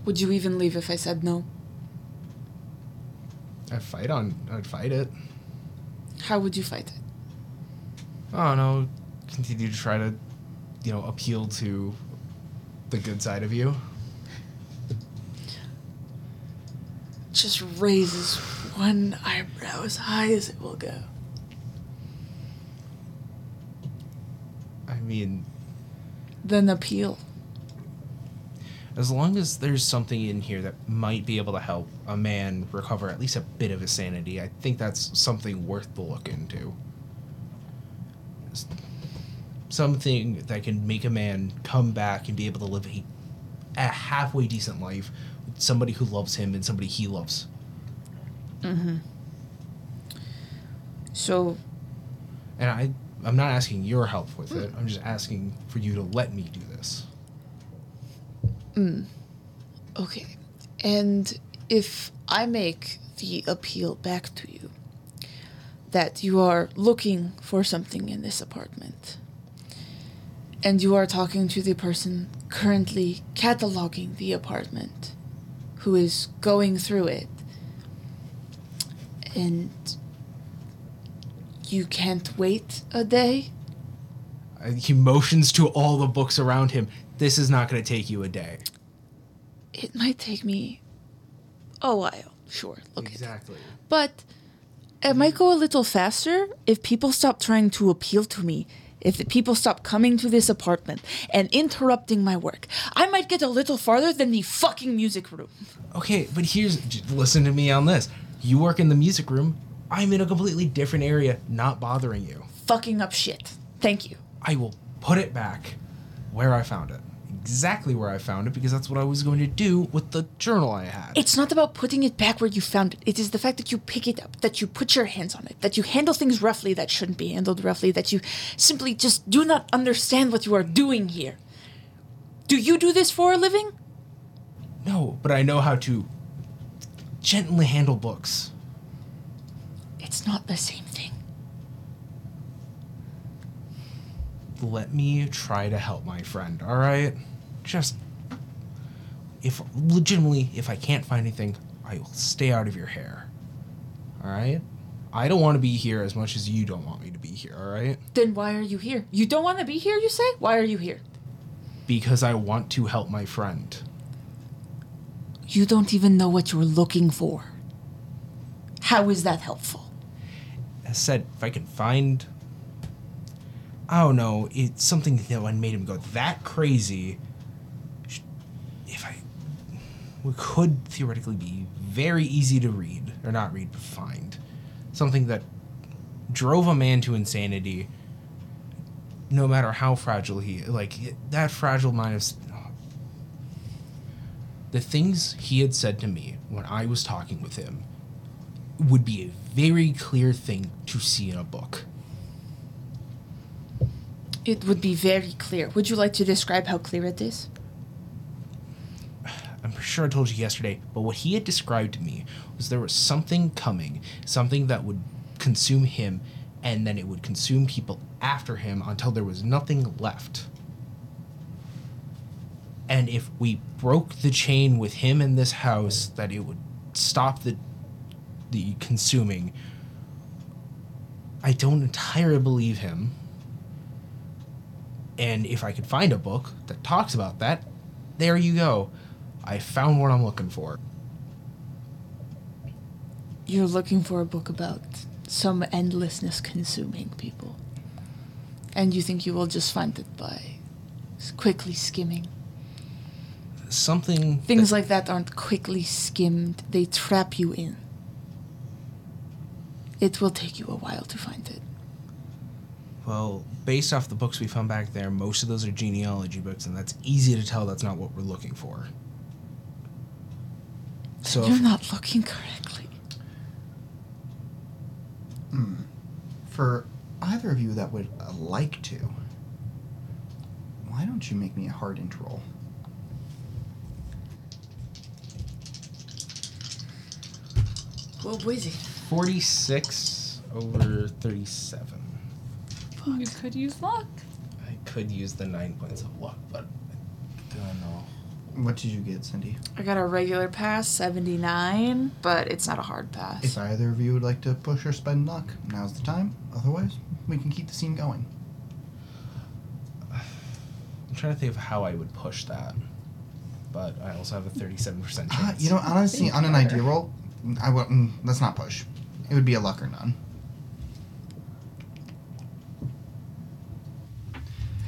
Would you even leave if I said no? I'd fight it. How would you fight it? I don't know. Continue to try to, appeal to the good side of you. Just raises one eyebrow as high as it will go. I mean... Then appeal. As long as there's something in here that might be able to help a man recover at least a bit of his sanity, I think that's something worth the look into. Something that can make a man come back and be able to live a halfway decent life with somebody who loves him and somebody he loves. Mm-hmm. So... And I'm not asking your help with it. I'm just asking for you to let me do this. Okay. And if I make the appeal back to you that you are looking for something in this apartment and you are talking to the person currently cataloging the apartment who is going through it and you can't wait a day? He motions to all the books around him. This is not going to take you a day. It might take me a while. Sure. Look exactly. But it might go a little faster if people stop trying to appeal to me, if people stop coming to this apartment and interrupting my work. I might get a little farther than the fucking music room. Okay, but listen to me on this. You work in the music room. I'm in a completely different area, not bothering you. Fucking up shit. Thank you. I will put it back where I found it. Exactly where I found it, because that's what I was going to do with the journal I had. It's not about putting it back where you found it. It is the fact that you pick it up, that you put your hands on it, that you handle things roughly that shouldn't be handled roughly, that you simply just do not understand what you are doing here. Do you do this for a living? No, but I know how to gently handle books. It's not the same thing. Let me try to help my friend, all right? Just, if I can't find anything, I will stay out of your hair, all right? I don't want to be here as much as you don't want me to be here, all right? Then why are you here? You don't want to be here, you say? Why are you here? Because I want to help my friend. You don't even know what you're looking for. How is that helpful? As said, if I can find... I don't know, it's something that made him go that crazy. We could theoretically be very easy to read, or not read, but find. Something that drove a man to insanity, no matter how fragile that fragile mind of, The things he had said to me when I was talking with him would be a very clear thing to see in a book. It would be very clear. Would you like to describe how clear it is? I'm sure I told you yesterday, but what he had described to me was there was something coming, something that would consume him, and then it would consume people after him until there was nothing left. And if we broke the chain with him in this house, that it would stop the consuming. I don't entirely believe him. And if I could find a book that talks about that, there you go. I found what I'm looking for. You're looking for a book about some endlessness consuming people. And you think you will just find it by quickly skimming. Something... Things like that aren't quickly skimmed. They trap you in. It will take you a while to find it. Well, based off the books we found back there, most of those are genealogy books, and that's easy to tell that's not what we're looking for. So you're not looking correctly. For either of you that would like to, why don't you make me a hard int roll? Well, Boise. 46 over 37. Fuck. You could use luck. I could use the 9 points of luck, but I don't know. What did you get, Cindy? I got a regular pass, 79, but it's not a hard pass. If either of you would like to push or spend luck, now's the time. Otherwise, we can keep the scene going. I'm trying to think of how I would push that, but I also have a 37% chance. You know, honestly, on an idea roll, I wouldn't. Let's not push. It would be a luck or none.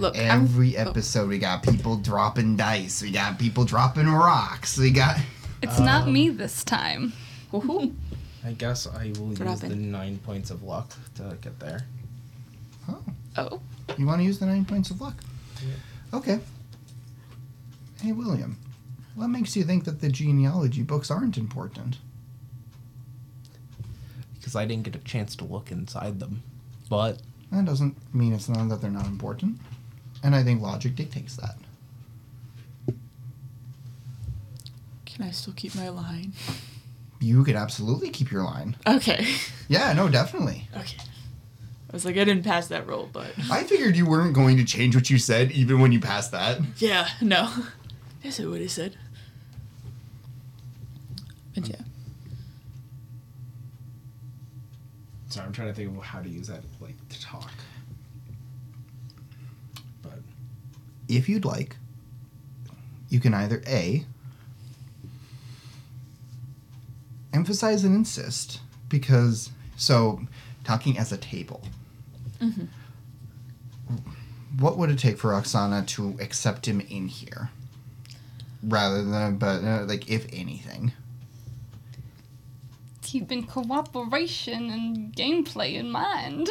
Look, Every episode, we got people dropping dice. We got people dropping rocks. We got... It's not me this time. Woohoo. I guess I will use the 9 points of luck to get there. Oh. You want to use the 9 points of luck? Yeah. Okay. Hey, William. What makes you think that the genealogy books aren't important? Because I didn't get a chance to look inside them. But... That doesn't mean it's not that they're not important. And I think logic dictates that. Can I still keep my line? You could absolutely keep your line. Okay. Yeah, no, definitely. Okay. I was like, I didn't pass that roll, but... I figured you weren't going to change what you said even when you passed that. Yeah, no. I said what I said. But yeah. Sorry, I'm trying to think of how to use that, like, to talk. If you'd like, you can either A, emphasize and insist, because, so, talking as a table. Mm-hmm. What would it take for Oksana to accept him in here? Rather than, but, like, if anything. Keeping cooperation and gameplay in mind.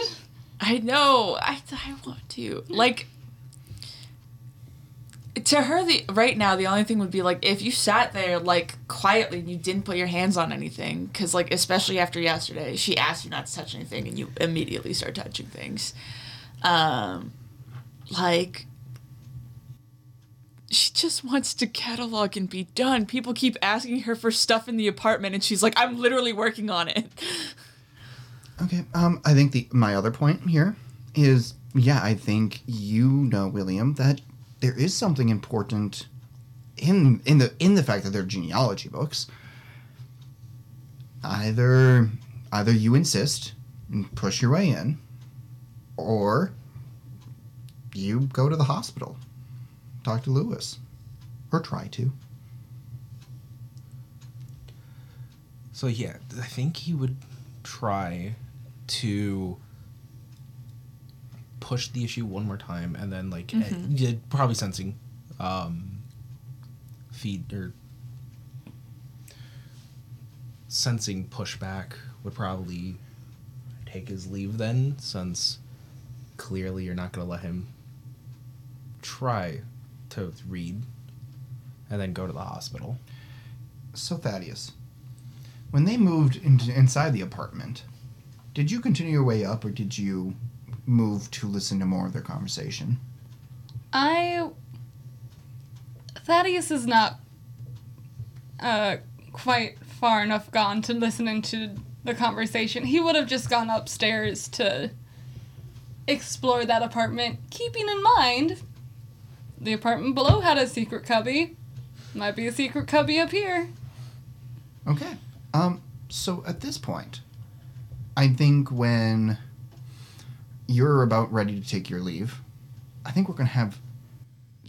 I know. I want to. Like... To her, right now, the only thing would be, like, if you sat there, like, quietly and you didn't put your hands on anything, because, like, especially after yesterday, she asked you not to touch anything, and you immediately start touching things. Like, she just wants to catalog and be done. People keep asking her for stuff in the apartment, and she's like, I'm literally working on it. Okay, I think my other point here is, yeah, I think you know, William, that... There is something important in the fact that they're genealogy books. Either you insist and push your way in, or you go to the hospital, talk to Lewis, or try to. So yeah, I think he would try to push the issue one more time, and then, like, probably sensing feed or sensing pushback would probably take his leave then, since clearly you're not going to let him try to read and then go to the hospital. So Thaddeus, when they moved inside the apartment, did you continue your way up, or did you move to listen to more of their conversation? Thaddeus is not quite far enough gone to listening to the conversation. He would have just gone upstairs to explore that apartment, keeping in mind the apartment below had a secret cubby. Might be a secret cubby up here. Okay. So at this point, I think when you're about ready to take your leave, I think we're going to have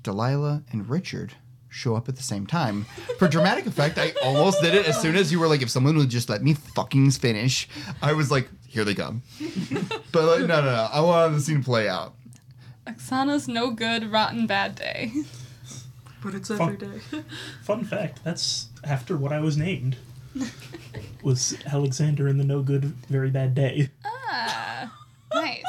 Delilah and Richard show up at the same time. For dramatic effect, I almost did it as soon as you were like, if someone would just let me fucking finish. I was like, here they come. But like, no. I wanted the scene to play out. Oksana's no good, rotten, bad day. But it's every day. Fun fact, that's after what I was named. Was Alexander in the no good, very bad day. Ah, nice.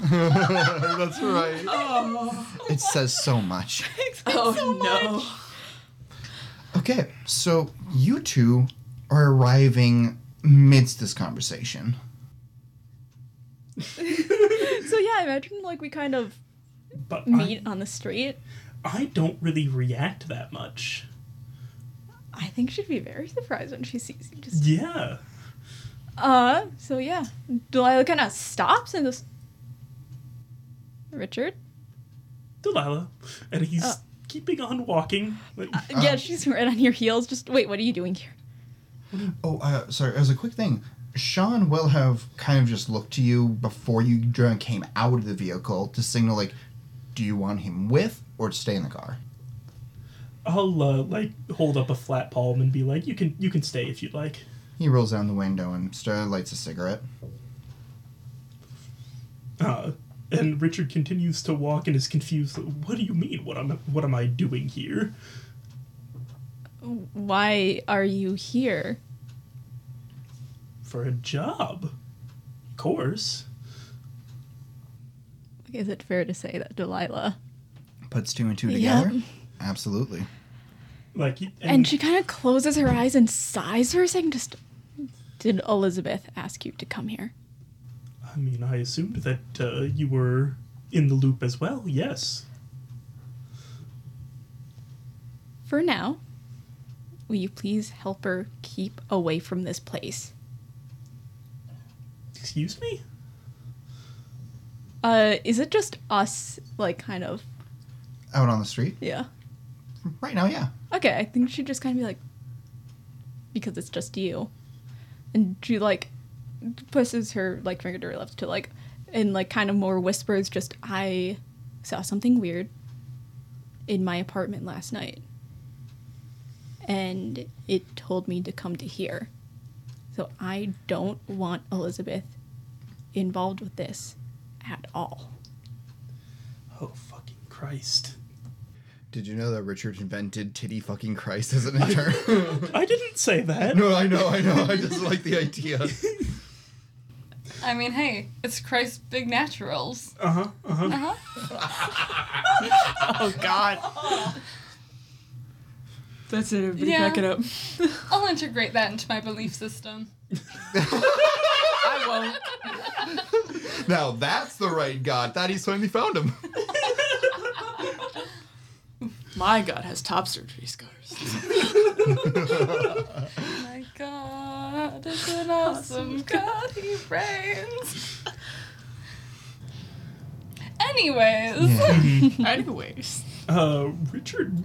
That's right. Oh. It says so much. Oh, so much. Okay, so you two are arriving amidst this conversation. So yeah, I imagine like we kind of meet on the street. I don't really react that much. I think she'd be very surprised when she sees you. Just... yeah. So yeah, Delilah kind of stops and goes, Richard? Delilah. And he's keeping on walking. Like, yeah, she's right on your heels. Just, wait, what are you doing here? Oh, sorry, as a quick thing, Sean will have kind of just looked to you before you came out of the vehicle to signal, like, do you want him with or to stay in the car? I'll, hold up a flat palm and be like, you can stay if you'd like. He rolls down the window and lights a cigarette. And Richard continues to walk and is confused. What do you mean? What am I doing here? Why are you here? For a job. Of course. Is it fair to say that Delilah... puts two and two together? Yeah. Absolutely. Like, and she kind of closes her eyes and sighs for a second. Just, did Elizabeth ask you to come here? I mean, I assumed that you were in the loop as well, yes. For now, will you please help her keep away from this place? Excuse me? Is it just us, like, kind of... out on the street? Yeah. Right now, yeah. Okay, I think she'd just kind of be like, because it's just you. And she, like... pushes her like finger to her left to like, and like kind of more whispers. Just, I saw something weird in my apartment last night, and it told me to come to here. So I don't want Elizabeth involved with this at all. Oh fucking Christ! Did you know that Richard invented titty fucking Christ as an term? I didn't say that. No, I know. I just like the idea. I mean, hey, it's Christ's Big Naturals. Oh, God. That's it, everybody. Yeah. Back it up. I'll integrate that into my belief system. I won't. Now, that's the right God. Thaddeus finally found him. My God has top surgery scars. Oh my God, it's an awesome God he reigns. Anyways. Richard,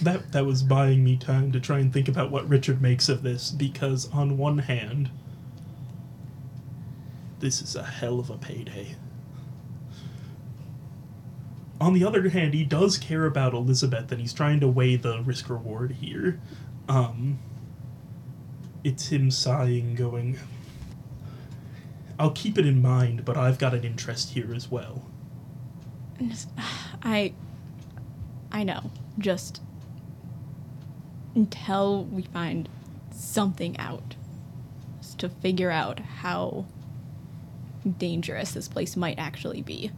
that was buying me time to try and think about what Richard makes of this, because on one hand, this is a hell of a payday. On the other hand, he does care about Elizabeth, and he's trying to weigh the risk-reward here. It's him sighing, going, I'll keep it in mind, but I've got an interest here as well. I know. Just until we find something out, just to figure out how dangerous this place might actually be.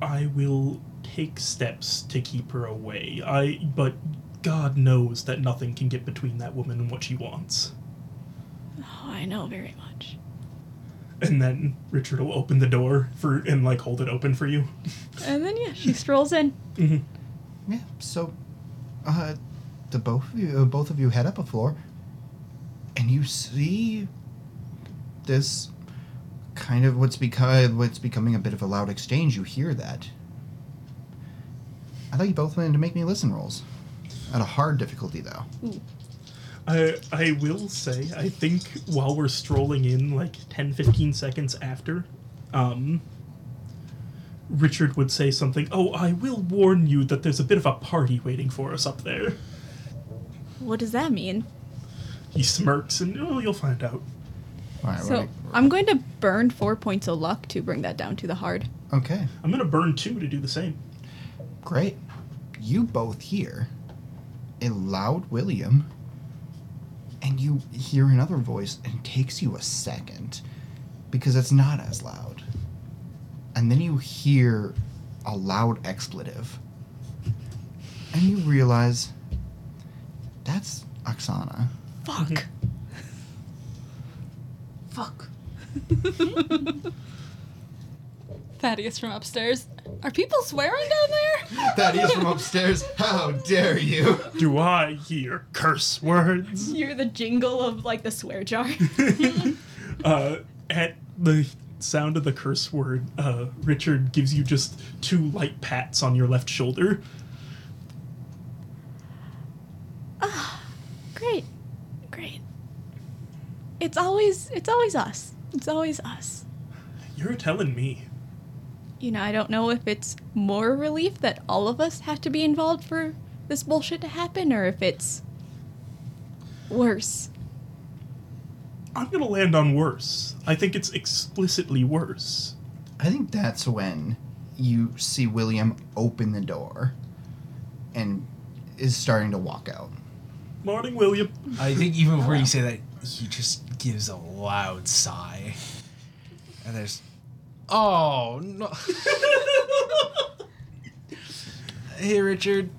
I will take steps to keep her away. But God knows that nothing can get between that woman and what she wants. Oh, I know very much. And then Richard will open the door for and, like, hold it open for you. And then, yeah, she strolls in. Mm-hmm. Yeah, so the both of you head up a floor, and you see this kind of what's becoming a bit of a loud exchange. You hear that. I thought you both wanted to make me listen rolls. At a hard difficulty, though. Ooh. I will say, I think while we're strolling in, like, 10-15 seconds after, Richard would say something, "Oh, I will warn you that there's a bit of a party waiting for us up there." What does that mean? He smirks, and, oh, you'll find out. All right, so, I'm going to burn 4 points of luck to bring that down to the hard. Okay. I'm going to burn 2 to do the same. Great. You both hear a loud William... And you hear another voice, and it takes you a second, because it's not as loud. And then you hear a loud expletive. And you realize, that's Oksana. Fuck. Fuck. Thaddeus from upstairs. Are people swearing down there? Thaddeus from upstairs. How dare you? Do I hear curse words? You hear the jingle of, like, the swear jar. At the sound of the curse word, Richard gives you just 2 light pats on your left shoulder. Ah, great. Great. It's always us. It's always us. You're telling me. You know, I don't know if it's more relief that all of us have to be involved for this bullshit to happen, or if it's worse. I'm going to land on worse. I think it's explicitly worse. I think that's when you see William open the door and is starting to walk out. Morning, William. I think even before you say that, he just gives a loud sigh. And there's... Oh, no. Hey, Richard.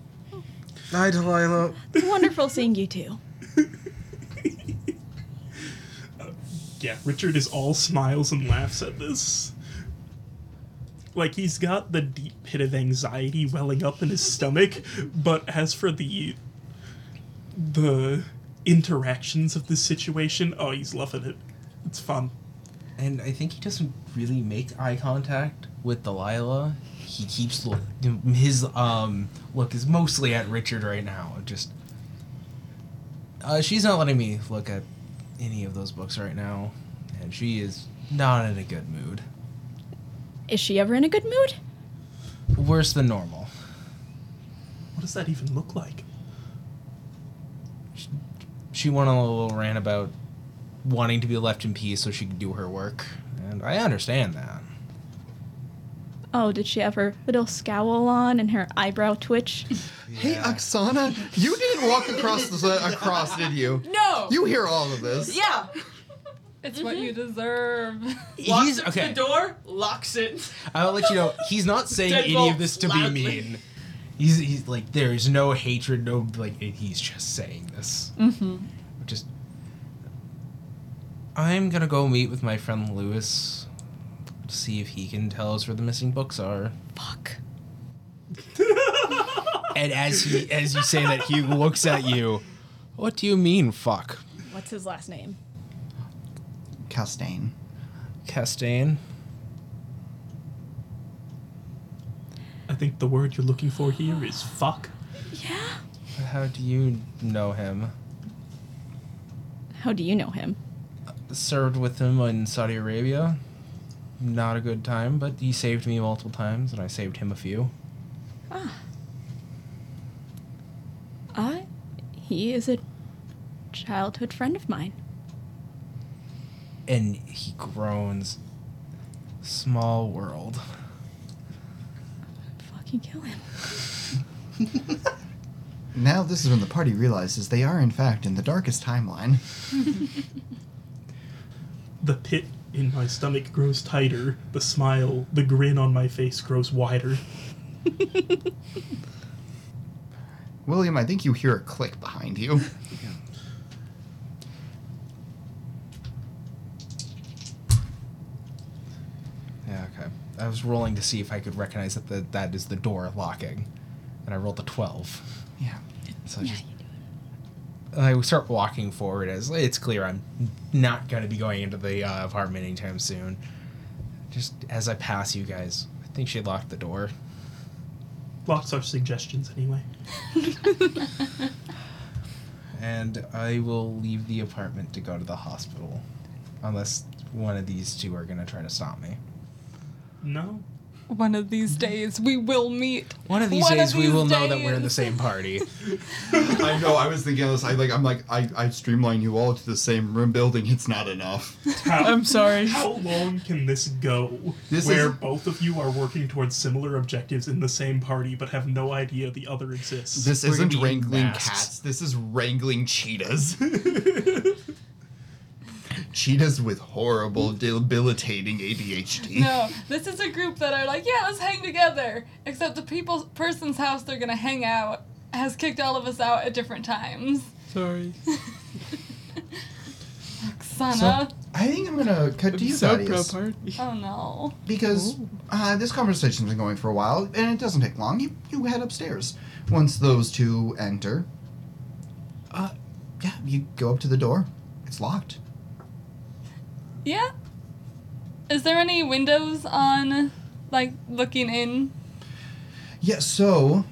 Hi, Delilah. It's wonderful seeing you two. Yeah, Richard is all smiles and laughs at this. Like, he's got the deep pit of anxiety welling up in his stomach, but as for the interactions of this situation, oh, he's loving it. It's fun. And I think he doesn't really make eye contact with Delilah. He keeps look. His look is mostly at Richard right now. Just she's not letting me look at any of those books right now, and she is not in a good mood. Is she ever in a good mood? Worse than normal. What does that even look like? She went on a little rant about wanting to be left in peace so she could do her work. And I understand that. Oh, did she have her little scowl on and her eyebrow twitch? Yeah. Hey, Oksana, you didn't walk across, did you? No! You hear all of this. Yeah! It's what you deserve. He's okay. The door, locks it. I'll let you know, he's not saying any of this to loudly. Be mean. He's like, there is no hatred, no, like, he's just saying this. Mm-hmm. Just... I'm going to go meet with my friend Lewis to see if he can tell us where the missing books are. Fuck. And as you say that, he looks at you. What do you mean, fuck? What's his last name? Castaigne. Castaigne? I think the word you're looking for here is fuck. Yeah? How do you know him? How do you know him? Served with him in Saudi Arabia. Not a good time, but he saved me multiple times, and I saved him a few. Ah. He is a childhood friend of mine. And he groans. Small world. I'd fucking kill him. Now this is when the party realizes they are, in fact, in the darkest timeline. The pit in my stomach grows tighter. The smile, the grin on my face grows wider. William, I think you hear a click behind you. Yeah, okay. I was rolling to see if I could recognize that that is the door locking, and I rolled a 12. Yeah. So yeah, you do it. I start walking forward as it's clear I'm not going to be going into the apartment anytime soon. Just as I pass you guys, I think she locked the door. Lots of suggestions, anyway. And I will leave the apartment to go to the hospital. Unless one of these two are going to try to stop me. No. One of these days we will meet. One of these days we will know that we're in the same party. I know, I was thinking of this. I streamline you all to the same room building. It's not enough. I'm sorry. How long can this go? Where both of you are working towards similar objectives in the same party but have no idea the other exists. This isn't wrangling cats. This is wrangling cheetahs. Cheetahs with horrible, debilitating ADHD. No, this is a group that are like, yeah, let's hang together. Except the person's house they're going to hang out has kicked all of us out at different times. Sorry. Oksana. So, I think I'm going to cut to you, Thaddeus. Oh, no. Because this conversation's been going for a while, and it doesn't take long. You head upstairs. Once those two enter, you go up to the door. It's locked. Yeah. Is there any windows on, looking in? Yeah, so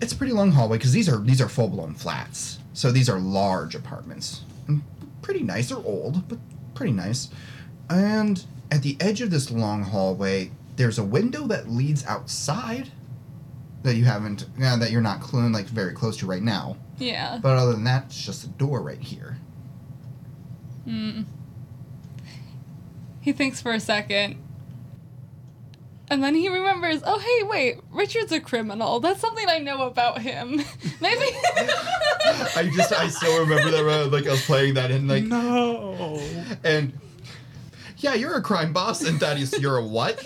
it's a pretty long hallway because these are full-blown flats. So these are large apartments. And pretty nice. They're old, but pretty nice. And at the edge of this long hallway, there's a window that leads outside that you're not very close to right now. Yeah. But other than that, it's just a door right here. Mm. He thinks for a second. And then he remembers, oh, hey, wait, Richard's a criminal. That's something I know about him. Maybe. I still remember that when I was playing that and no. And yeah, you're a crime boss and Thaddeus, you're a what?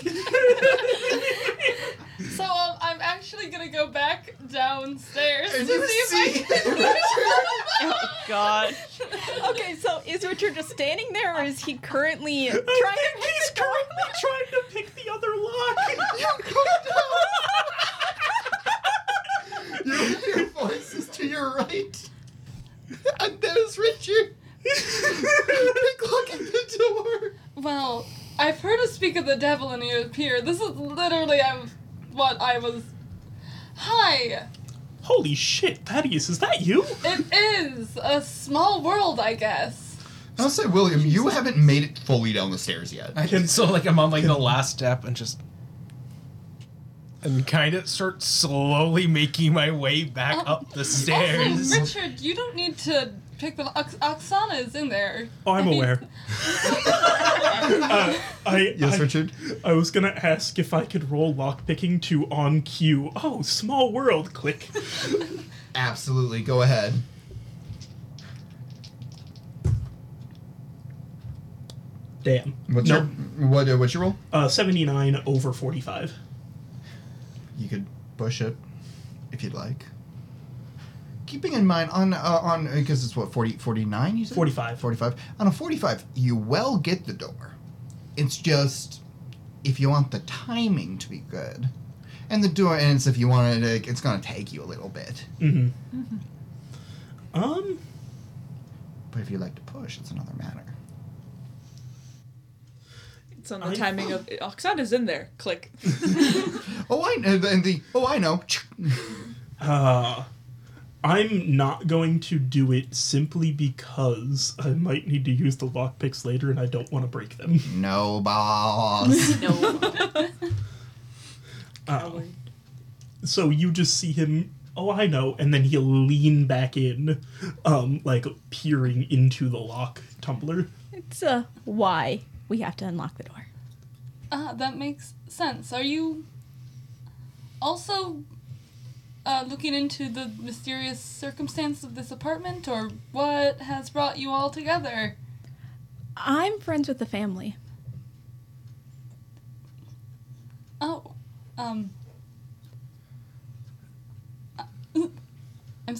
So I'm actually going to go back downstairs and to see if I can... Oh, God. Okay, so is Richard just standing there, or is he currently trying to pick He's currently trying to pick the other lock. Your voice is to your right. And there's Richard. Pick locking the door. Well, I've heard him speak of the devil and he appeared. This is literally... Hi! Holy shit, Thaddeus, is that you? It is! A small world, I guess. I'll say, William, you haven't made it fully down the stairs yet. I'm on, the last step and just... And kind of start slowly making my way back up the stairs. Also, Richard, you don't need to... Pick the Oksana is in there. Oh, I'm aware. Yes, Richard? I was going to ask if I could roll lockpicking to on cue. Oh, small world, click. Absolutely, go ahead. Damn. What's your roll? 79 over 45. You could push it if you'd like. Keeping in mind, on because it's 49 you said? 45. 45. On a 45, you will get the door. It's just, if you want the timing to be good. And the door ends if you want it, it's going to take you a little bit. Mm-hmm. Mm-hmm. But if you like to push, it's another matter. It's on the timing of, Oksana's in there. Click. I know. I'm not going to do it simply because I might need to use the lockpicks later and I don't want to break them. No, boss. No. So you just see him, oh, I know, and then he'll lean back in, peering into the lock tumbler. It's why we have to unlock the door. That makes sense. Are you also... looking into the mysterious circumstance of this apartment, or what has brought you all together? I'm friends with the family. Oh, I'm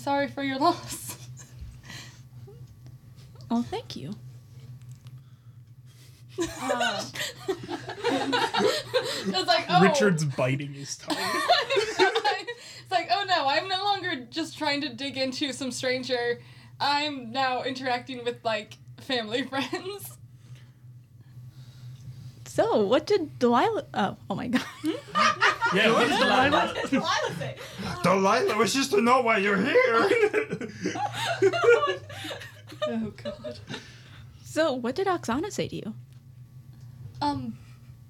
sorry for your loss. Oh, thank you. It's like, oh. Richard's biting his tongue. It's like, oh no, I'm no longer just trying to dig into some stranger. I'm now interacting with, like, family friends. So, what did Delilah... Oh my god. Yeah, what did Delilah... What did Delilah say? Delilah wishes to know why you're here. Oh god. So, what did Oksana say to you?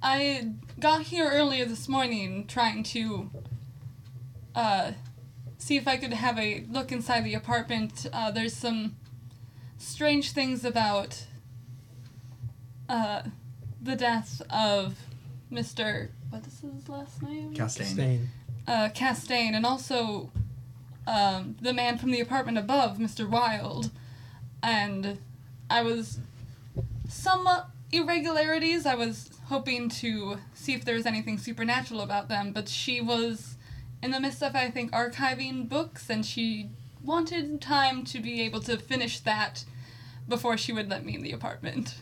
I got here earlier this morning trying to, see if I could have a look inside the apartment. There's some strange things about, the death of Mr. What is his last name? Castaigne. Castaigne, and also the man from the apartment above, Mr. Wilde. And I was some irregularities. I was hoping to see if there was anything supernatural about them, but she was in the midst of, I think, archiving books, and she wanted time to be able to finish that before she would let me in the apartment.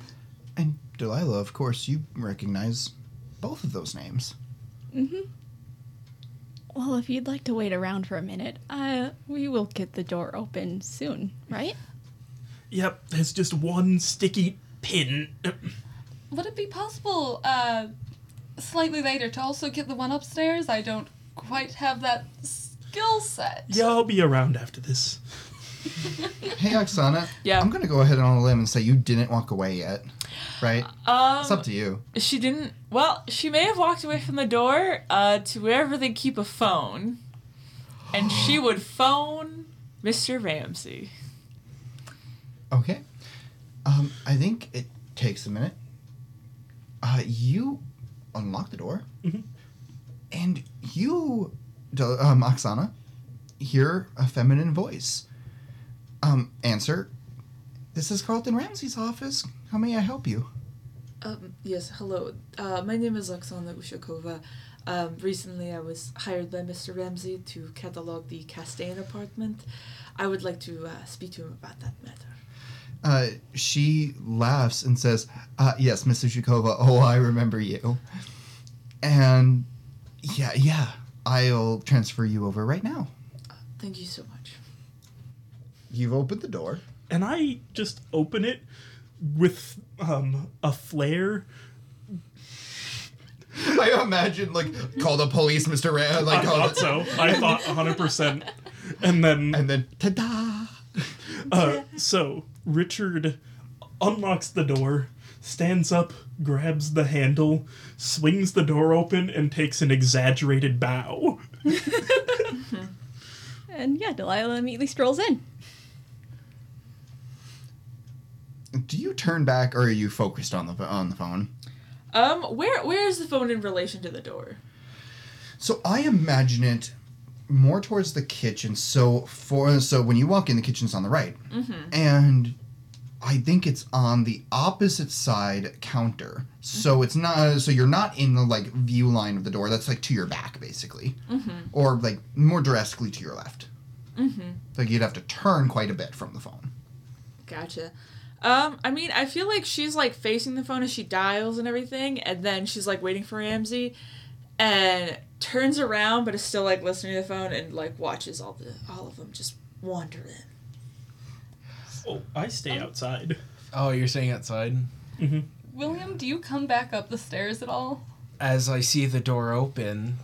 And Delilah, of course, you recognize both of those names. Mm-hmm. Well, if you'd like to wait around for a minute, we will get the door open soon, right? Yep, there's just one sticky pin. Would it be possible, slightly later, to also get the one upstairs? I don't quite have that skill set. Yeah, I'll be around after this. Hey, Oksana. Yeah. I'm going to go ahead on a limb and say you didn't walk away yet. Right? It's up to you. She didn't... Well, she may have walked away from the door to wherever they keep a phone. And she would phone Mr. Ramsey. Okay. I think it takes a minute. You unlock the door. Mm-hmm. And you, Oksana, hear a feminine voice. Answer. This is Carlton Ramsey's office. How may I help you? Yes, hello. My name is Oksana Ushakova. Recently I was hired by Mr. Ramsey to catalog the Castaigne apartment. I would like to speak to him about that matter. She laughs and says, yes, Ms. Ushakova, oh, I remember you. And, yeah, I'll transfer you over right now. Thank you so much. You've opened the door. And I just open it with a flare. I imagine, call the police, Mr. Ram. I thought so. I thought 100%. And then, ta-da! So, Richard unlocks the door, stands up, grabs the handle, swings the door open, and takes an exaggerated bow. And, yeah, Delilah immediately strolls in. Do you turn back, or are you focused on the phone? Where is the phone in relation to the door? So I imagine it more towards the kitchen. So when you walk in, the kitchen's on the right, mm-hmm. and I think it's on the opposite side counter. So mm-hmm. it's not. So you're not in the view line of the door. That's to your back, basically, mm-hmm. or more drastically to your left. Mm-hmm. You'd have to turn quite a bit from the phone. Gotcha. I mean, I feel like she's, facing the phone as she dials and everything, and then she's, waiting for Ramsey, and turns around, but is still, listening to the phone and, watches all of them just wander in. Oh, I stay outside. Oh, you're staying outside? Mm-hmm. William, do you come back up the stairs at all? As I see the door open,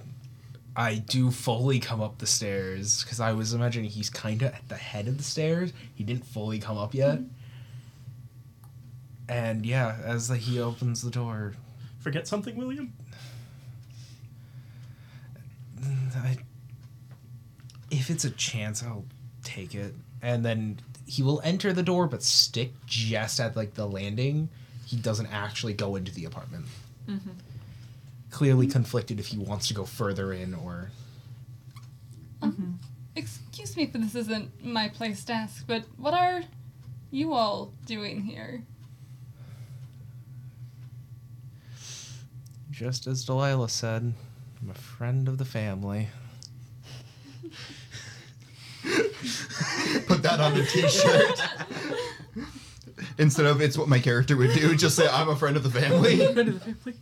I do fully come up the stairs, because I was imagining he's kind of at the head of the stairs. He didn't fully come up yet. Mm-hmm. And, yeah, as he opens the door... Forget something, William? If it's a chance, I'll take it. And then he will enter the door, but stick just at, the landing. He doesn't actually go into the apartment. Mm-hmm. Clearly conflicted if he wants to go further in or... Mm-hmm. Excuse me if this isn't my place to ask, but what are you all doing here? Just as Delilah said, I'm a friend of the family. Put that on a t-shirt. Instead of it's what my character would do, just say, I'm a friend of the family. Friend of the family.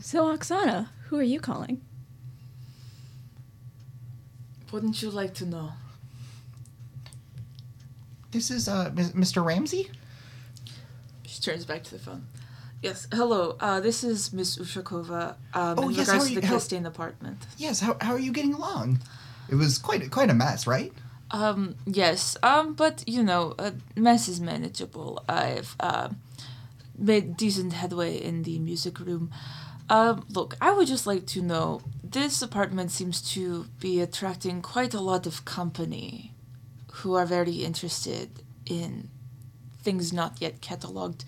So, Oksana, who are you calling? Wouldn't you like to know? This is Mr. Ramsey? She turns back to the phone. Yes, hello. This is Miss Ushakova in regards to the Castaigne apartment. Yes, how are you getting along? It was quite a mess, right? Yes, but, you know, a mess is manageable. I've made decent headway in the music room. Look, I would just like to know, this apartment seems to be attracting quite a lot of company who are very interested in things not yet catalogued.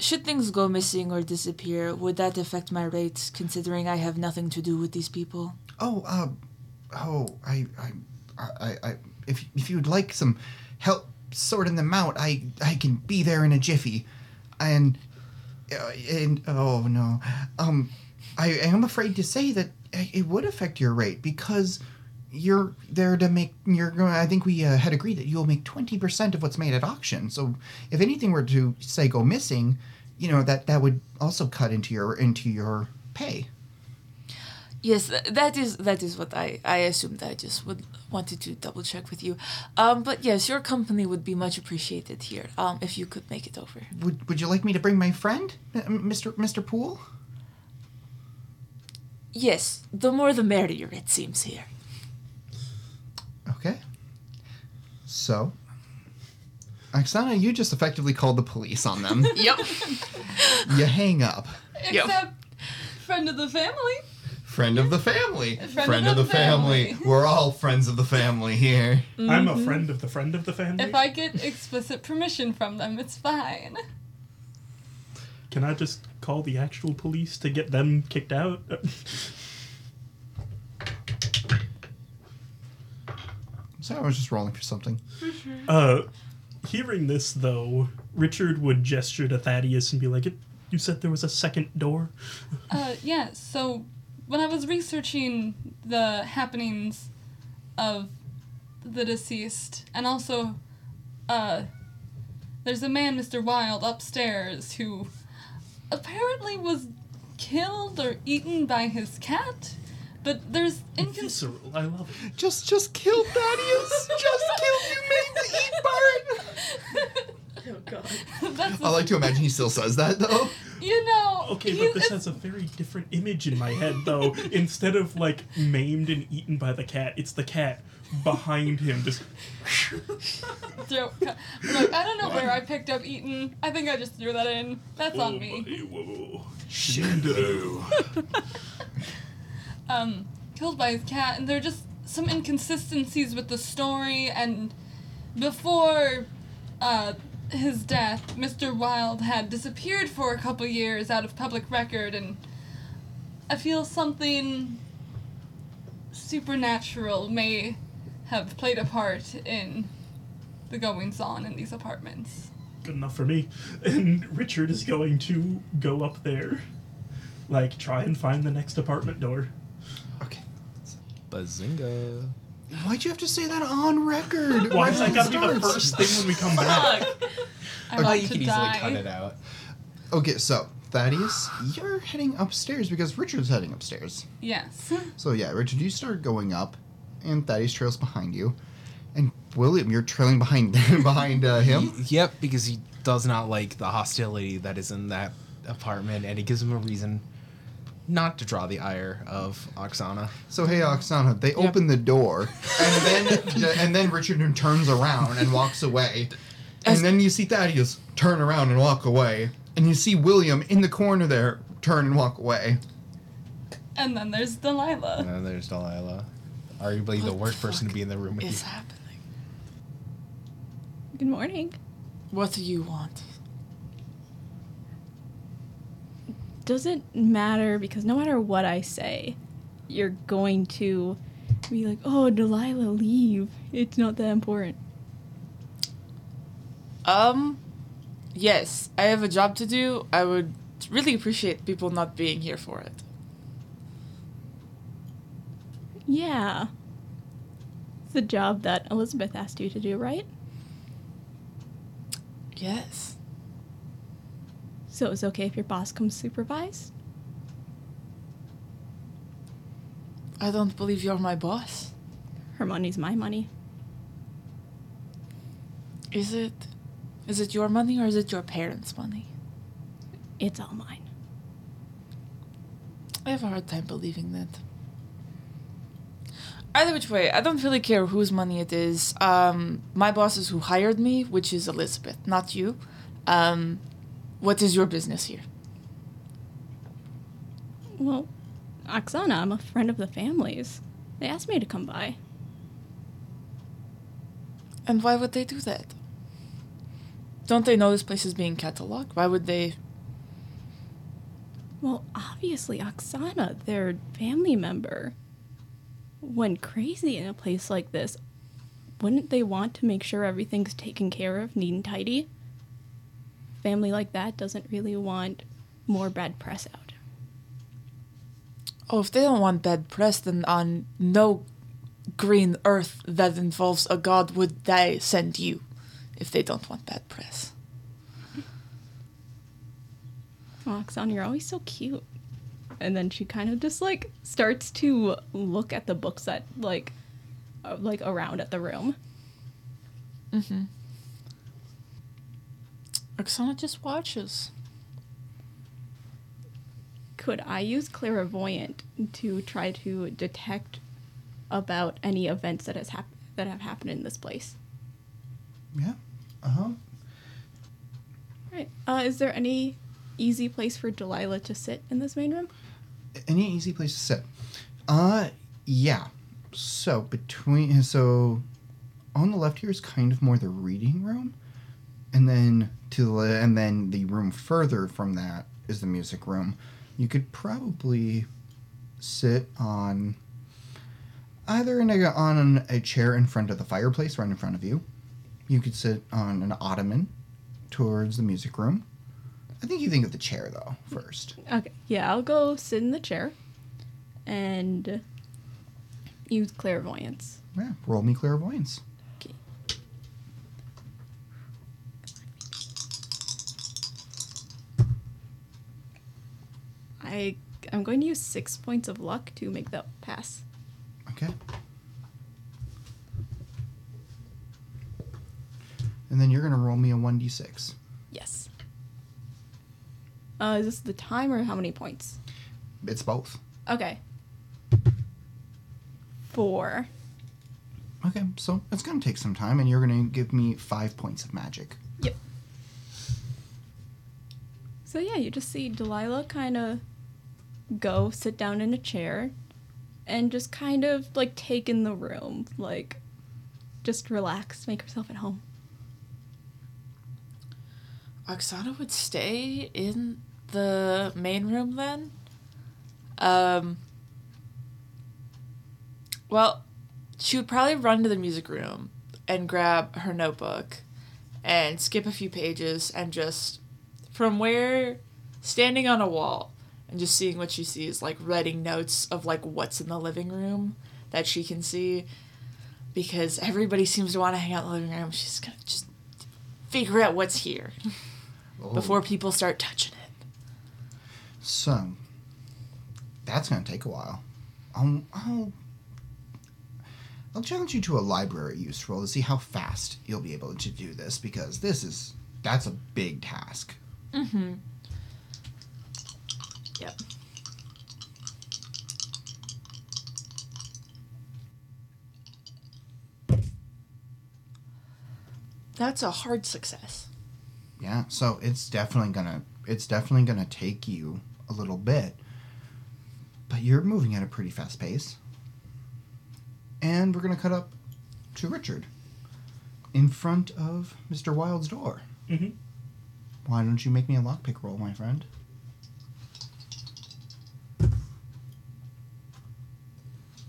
Should things go missing or disappear, would that affect my rates, considering I have nothing to do with these people? If you'd like some help sorting them out, I can be there in a jiffy. I am afraid to say that it would affect your rate, because you're there to make I think we had agreed that you'll make 20% of what's made at auction. So if anything were to say go missing, you know, that would also cut into your pay. Yes, that is what I assumed. I just wanted to double check with you. But yes, your company would be much appreciated here. If you could make it over. Would you like me to bring my friend, Mr. Poole? Yes, the more the merrier, it seems here. Okay. So, Oksana, you just effectively called the police on them. Yep. You hang up. Except friend of the family. Friend of the family. Friend of the family. We're all friends of the family here. Mm-hmm. I'm a friend of the family. If I get explicit permission from them, it's fine. Can I just call the actual police to get them kicked out? So I was just rolling for something. Mm-hmm. Hearing this, though, Richard would gesture to Thaddeus and be like, you said there was a second door? Yeah, so... When I was researching the happenings of the deceased, and also there's a man, Mr. Wilde, upstairs, who apparently was killed or eaten by his cat, but there's... Visceral, I love it. Just kill Thaddeus! Just kill you, made to eat Bart! Oh, God. I like to imagine he still says that, though. You know... Okay, but this has a very different image in my head, though. Instead of, like, maimed and eaten by the cat, it's the cat behind him, just... Look, I don't know where I picked up eaten. I think I just threw that in. That's on me. Whoa. Shindo. Killed by his cat, and there are just some inconsistencies with the story, and before, his death, Mr. Wilde had disappeared for a couple years out of public record, and I feel something supernatural may have played a part in the goings-on in these apartments. Good enough for me. And Richard is going to go up there, like, try and find the next apartment door. Okay. Bazinga. Why'd you have to say that on record? Why does that gotta be the first thing when we come back? You can easily cut it out. Okay, so, Thaddeus, you're heading upstairs because Richard's heading upstairs. Yes. So, yeah, Richard, you start going up, and Thaddeus trails behind you. And, William, you're trailing behind him? Yep, because he does not like the hostility that is in that apartment, and it gives him a reason... not to draw the ire of Oksana. So, hey, Oksana, they open the door, and then Richard turns around and walks away. And then you see Thaddeus turn around and walk away. And you see William in the corner there turn and walk away. And then there's Delilah. Arguably the worst person to be in the room with you. What's happening? Good morning. What do you want? Doesn't matter, because no matter what I say, you're going to be like, oh, Delilah, leave. It's not that important. Yes, I have a job to do. I would really appreciate people not being here for it. Yeah. That's the job that Elizabeth asked you to do, right? Yes. So it was okay if your boss comes supervise? I don't believe you're my boss. Her money's my money. Is it your money or is it your parents' money? It's all mine. I have a hard time believing that. Either which way, I don't really care whose money it is. My boss is who hired me, which is Elizabeth, not you. What is your business here? Well, Oksana, I'm a friend of the family's. They asked me to come by. And why would they do that? Don't they know this place is being cataloged? Why would they... Well, obviously, Oksana, their family member, went crazy in a place like this. Wouldn't they want to make sure everything's taken care of, neat and tidy? Family like that doesn't really want more bad press out. Oh, if they don't want bad press, then on no green earth that involves a god would they send you if they don't want bad press. Oh, Oksana, you're always so cute. And then she kind of just, like, starts to look at the books that, like around at the room. Mm-hmm. Oksana just watches. Could I use clairvoyant to try to detect about any events that have happened in this place? Yeah. Uh-huh. All right. Is there any easy place for Delilah to sit in this main room? Any easy place to sit? Yeah. So on the left here is kind of more the reading room, and then the room further from that is the music room. You could probably sit on either on a chair in front of the fireplace right in front of you. You could sit on an ottoman towards the music room. I think you think of the chair, though, first. Okay. Yeah, I'll go sit in the chair and use clairvoyance. Yeah, roll me clairvoyance. Okay. I'm going to use 6 points of luck to make that pass. Okay. And then you're going to roll me a 1d6. Yes. Is this the time or how many points? It's both. Okay. 4. Okay, so it's going to take some time, and you're going to give me 5 points of magic. Yep. So, yeah, you just see Delilah kind of go sit down in a chair and just kind of, like, take in the room. Like, just relax, make herself at home. Oksana would stay in the main room then. Well, she would probably run to the music room and grab her notebook and skip a few pages and just from where standing on a wall and just seeing what she sees, like writing notes of like what's in the living room that she can see because everybody seems to want to hang out in the living room. She's gonna just figure out what's here. Before people start touching it. So, that's going to take a while. I'll challenge you to a library use roll to see how fast you'll be able to do this, because that's a big task. Mm-hmm. Yep. That's a hard success. Yeah, so it's definitely gonna take you a little bit, but you're moving at a pretty fast pace. And we're gonna cut up to Richard in front of Mr. Wilde's door. Mm-hmm. Why don't you make me a lockpick roll, my friend?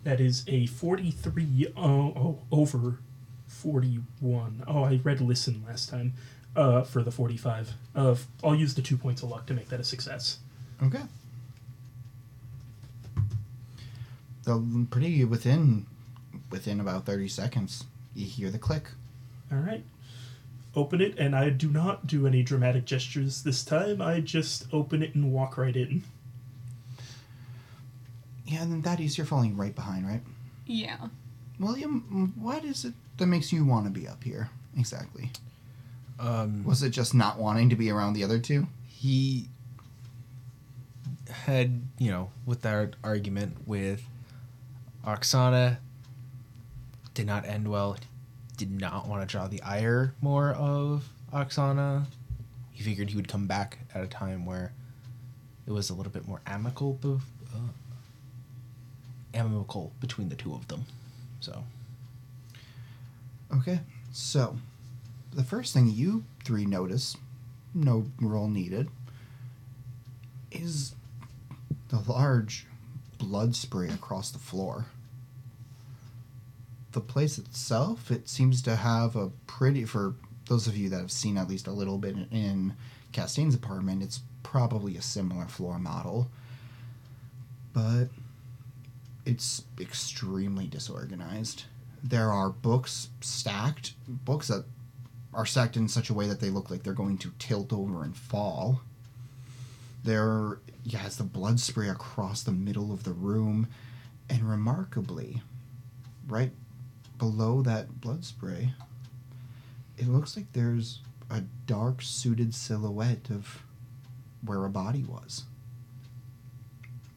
That is a 43 over 41. Oh, I read listen last time. For the 45. I'll use the 2 points of luck to make that a success. Okay. Pretty within within about 30 seconds, you hear the click. All right. Open it, and I do not do any dramatic gestures this time. I just open it and walk right in. Yeah, and then Thaddeus, you're falling right behind, right? Yeah. William, what is it that makes you want to be up here exactly? Was it just not wanting to be around the other two? He had, you know, with our argument with Oksana, did not end well. Did not want to draw the ire more of Oksana. He figured he would come back at a time where it was a little bit more amicable between the two of them. So. Okay, so the first thing you three notice, no roll needed, is the large blood spray across the floor. The place itself, it seems to have a pretty, for those of you that have seen at least a little bit in Castaigne's apartment, it's probably a similar floor model. But it's extremely disorganized. There are books that are stacked in such a way that they look like they're going to tilt over and fall. There, yeah, has the blood spray across the middle of the room, and remarkably, right below that blood spray, it looks like there's a dark suited silhouette of where a body was.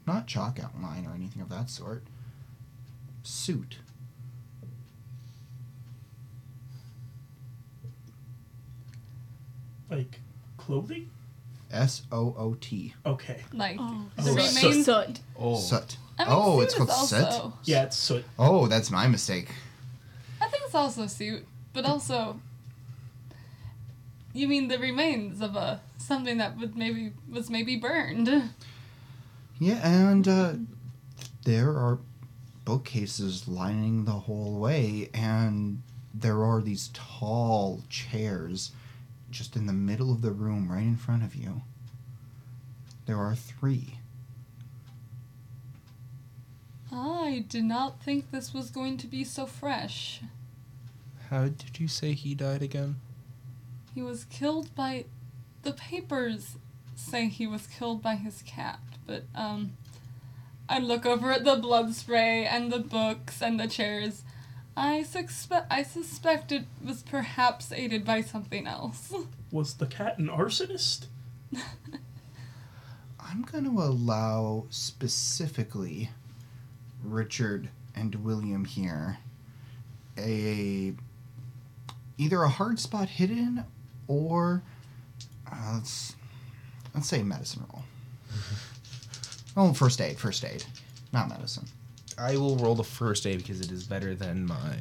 Not chalk outline or anything of that sort. Suit. Like clothing? SOOT. Okay. Like the remains. Soot. Oh. Soot. Oh, it's called soot? Yeah, it's soot. Oh, that's my mistake. I think it's also soot, but also, you mean the remains of something that was maybe burned. Yeah, and there are bookcases lining the whole way, and there are these tall chairs just in the middle of the room right in front of you. There are three. I did not think this was going to be so fresh. How did you say he died again? He was killed by... The papers say he was killed by his cat, but, I look over at the blood spray and the books and the chairs. I suspect it was perhaps aided by something else. Was the cat an arsonist? I'm going to allow specifically... Richard and William here either a hard spot hidden or let's say medicine roll. Oh, first aid, not medicine. I will roll the first aid because it is better than my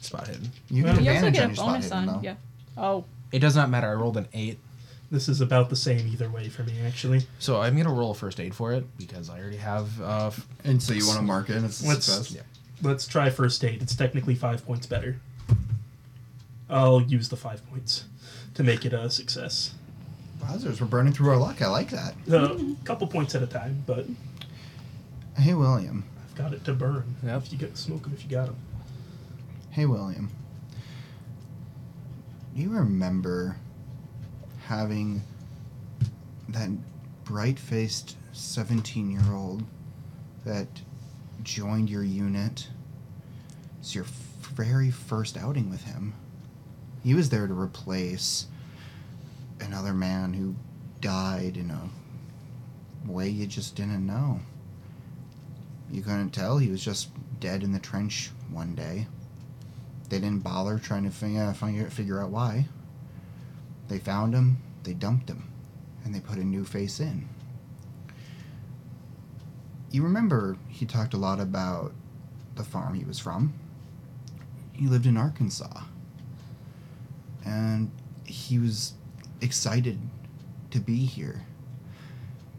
spot hidden. You also get a bonus on, yeah. Oh, it does not matter. I rolled an 8. This is about the same either way for me, actually. So I'm going to roll a first aid for it, because I already have... and so you want to mark it as a success? Yeah. Let's try first aid. It's technically 5 points better. I'll use the 5 points to make it a success. Wowzers, we're burning through our luck. I like that. A couple points at a time, but... Hey, William. I've got it to burn. Yep. Smoke them if you got them. Hey, William. Do you remember... having that bright-faced 17-year-old that joined your unit? It's your very first outing with him. He was there to replace another man who died in a way you just didn't know. You couldn't tell. He was just dead in the trench one day. They didn't bother trying to figure out why. They found him, they dumped him, and they put a new face in. You remember he talked a lot about the farm he was from. He lived in Arkansas. And he was excited to be here.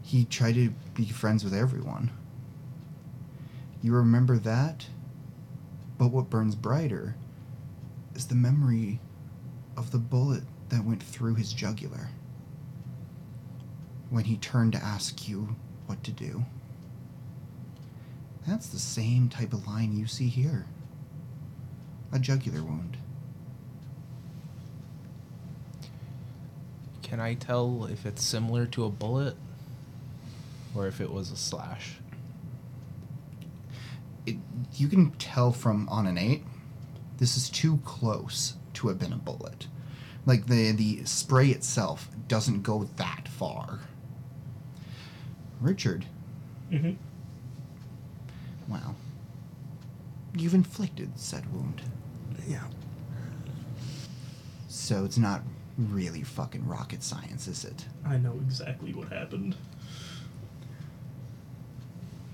He tried to be friends with everyone. You remember that, but what burns brighter is the memory of the bullet that went through his jugular when he turned to ask you what to do. That's the same type of line you see here. a jugular wound. Can I tell if it's similar to a bullet or if it was a slash? You can tell from on an 8. This is too close to have been a bullet. Like, the spray itself doesn't go that far. Richard. Mm-hmm. Wow. You've inflicted said wound. Yeah. So it's not really fucking rocket science, is it? I know exactly what happened.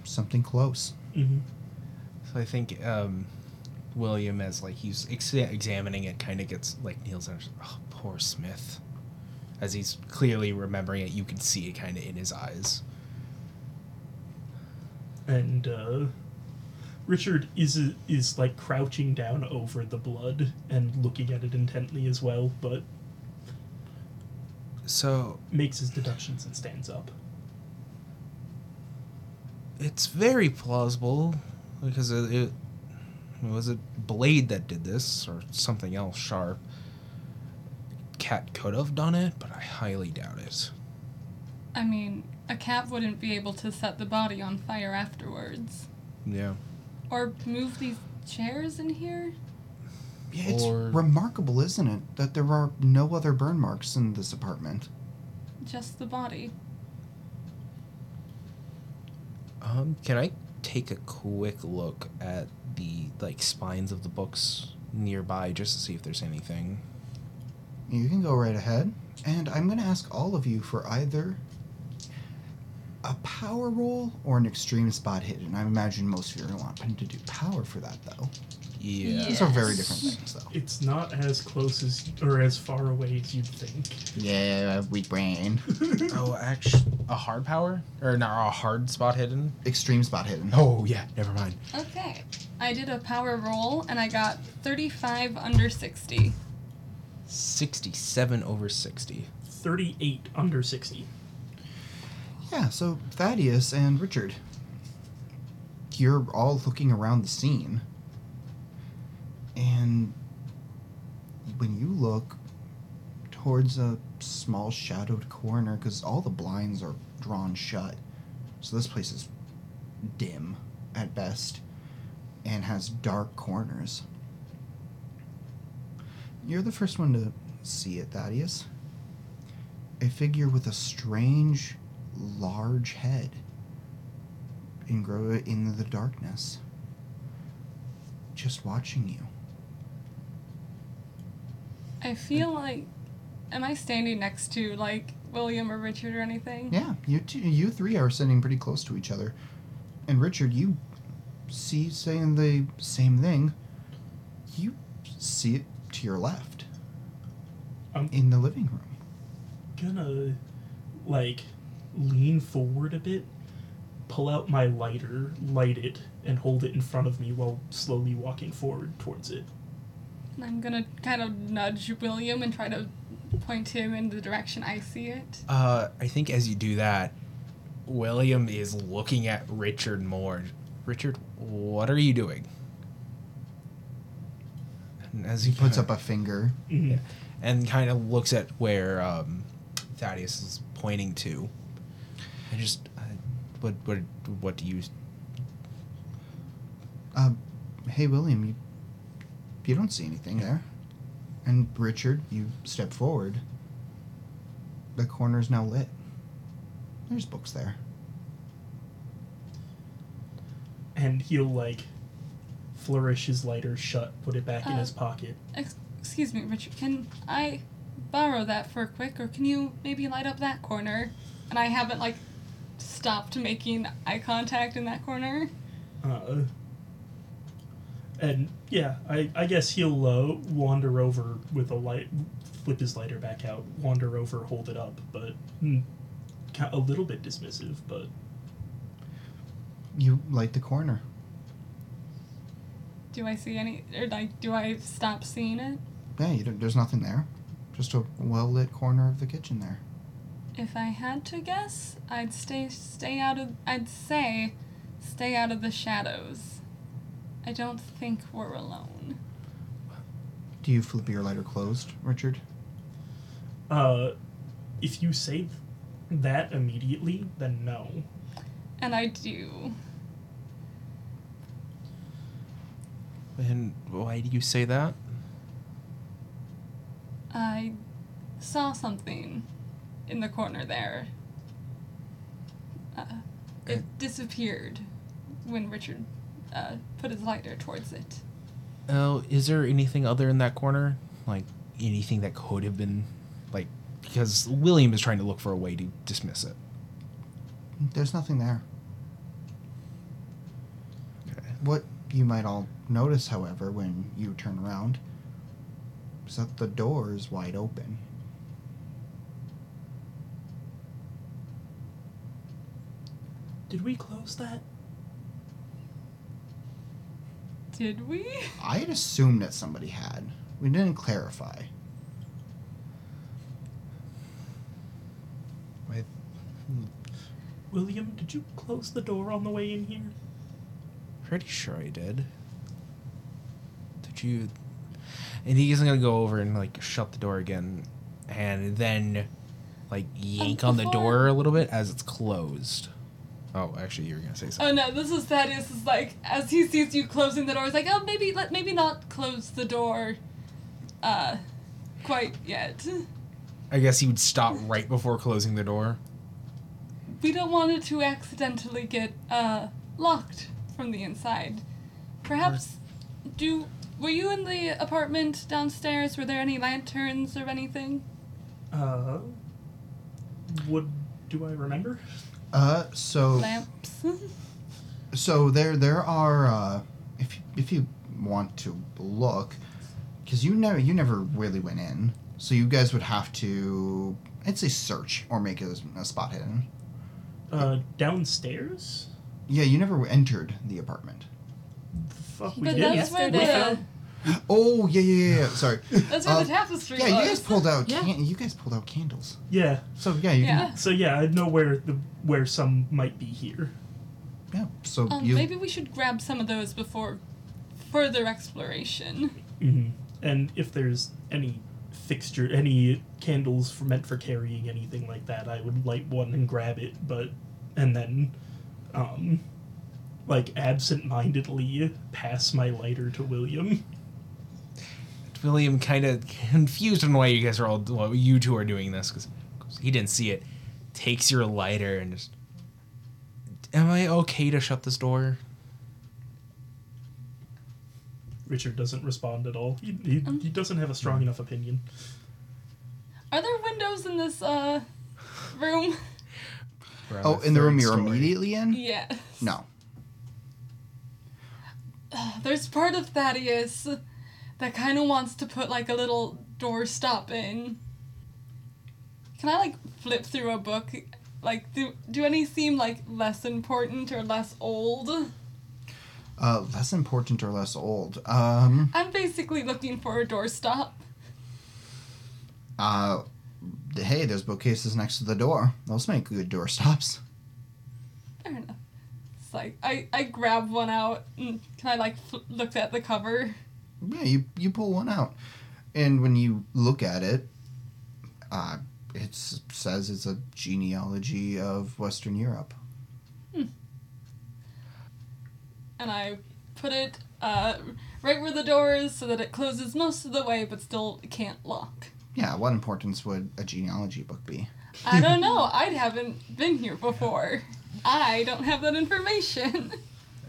Something close. Mm-hmm. So I think William, as like he's examining it, kind of gets like kneels down. Oh, poor Smith. As he's clearly remembering it, you can see it kind of in his eyes. And Richard is like crouching down over the blood and looking at it intently as well, but so makes his deductions and stands up. It's very plausible because it was a blade that did this or something else sharp. Cat could have done it, but I highly doubt it. I mean, a cat wouldn't be able to set the body on fire afterwards. Yeah. Or move these chairs in here? Yeah, it's remarkable, isn't it, that there are no other burn marks in this apartment. Just the body. Can I take a quick look at the, like, spines of the books nearby just to see if there's anything? You can go right ahead. And I'm going to ask all of you for either a power roll or an extreme spot hidden. I imagine most of you are wanting to do power for that, though. Yeah. Yes. These are very different things, though. It's not as close as, or as far away as you'd think. Yeah, weak brain. Oh, actually, a hard power? Or not a hard spot hidden? Extreme spot hidden. Oh, yeah, never mind. Okay. I did a power roll, and I got 35 under 60. 67 over 60. 38 under 60. Yeah, so Thaddeus and Richard, you're all looking around the scene. And when you look towards a small shadowed corner, because all the blinds are drawn shut, so this place is dim at best and has dark corners. You're the first one to see it, Thaddeus. A figure with a strange, large head and grow it into the darkness, just watching you. I feel like, am I standing next to like William or Richard or anything? Yeah, you three are sitting pretty close to each other, and Richard, you see saying the same thing. You see it to your left, in the living room. Gonna like lean forward a bit, pull out my lighter, light it, and hold it in front of me while slowly walking forward towards it. I'm gonna kind of nudge William and try to point him in the direction I see it. I think as you do that, William is looking at Richard more. Richard, what are you doing? And as he puts up a finger, yeah, and kind of looks at where Thaddeus is pointing to. I just, what do you... hey, William, you don't see anything there. And Richard, you step forward. The corner's now lit. There's books there. And he'll, like, flourish his lighter shut, put it back in his pocket. Excuse me, Richard, can I borrow that for a quick, or can you maybe light up that corner? And I haven't, like, stopped making eye contact in that corner. And yeah, I guess he'll wander over with a light, flip his lighter back out, wander over, hold it up, but a little bit dismissive, but... You light the corner. Do I see any, or like, do I stop seeing it? Yeah, there's nothing there. Just a well-lit corner of the kitchen there. If I had to guess, I'd say stay out of the shadows. I don't think we're alone. Do you flip your lighter closed, Richard? If you say that immediately, then no. And I do. And why do you say that? I saw something in the corner there. It disappeared when Richard put his lighter towards it. Oh, is there anything other in that corner? Like, anything that could have been, like, because William is trying to look for a way to dismiss it. There's nothing there. Okay. What you might all notice, however, when you turn around, is that the door is wide open. Did we close that? Did we? I had assumed that somebody had. We didn't clarify. Wait. William, did you close the door on the way in here? Pretty sure I did. Did you? And he isn't going to go over and, like, shut the door again and then, like, yank on the door a little bit as it's closed. Oh, actually, you were going to say something. Oh, no, this is Thaddeus. It's like, as he sees you closing the door, he's like, oh, maybe not close the door quite yet. I guess he would stop right before closing the door. We don't want it to accidentally get locked from the inside. Perhaps, were you in the apartment downstairs? Were there any lanterns or anything? Do I remember? Lamps. So there are, if you want to look, because you never really went in, so you guys would have to, I'd say, search or make a spot hidden. Downstairs? Yeah, you never entered the apartment. The fuck, we did? That's where oh, yeah. Sorry. That's where the tapestry was. Yeah, you guys pulled out candles. Yeah. So, yeah. I know where some might be here. Yeah, so maybe we should grab some of those before further exploration. Mm-hmm. And if there's any fixture, any candles meant for carrying anything like that, I would light one and grab it, and then absent-mindedly pass my lighter to William. William kind of confused on why you guys are all, you two are doing this, because he didn't see it. Takes your lighter and just, am I okay to shut this door? Richard doesn't respond at all. He doesn't have a strong enough opinion. Are there windows in this room? Oh, in the room you're immediately in? Yeah. No. There's part of Thaddeus that kind of wants to put, like, a little door stop in. Can I, like, flip through a book? Like, do any seem, like, less important or less old? Less important or less old? I'm basically looking for a door stop. Hey, there's bookcases next to the door. Those make good door stops. Fair enough. It's like, I grab one out. And can I, like, look at the cover? Yeah, you pull one out. And when you look at it, it says it's a genealogy of Western Europe. Hmm. And I put it right where the door is so that it closes most of the way but still can't lock. Yeah, what importance would a genealogy book be? I don't know. I haven't been here before. I don't have that information.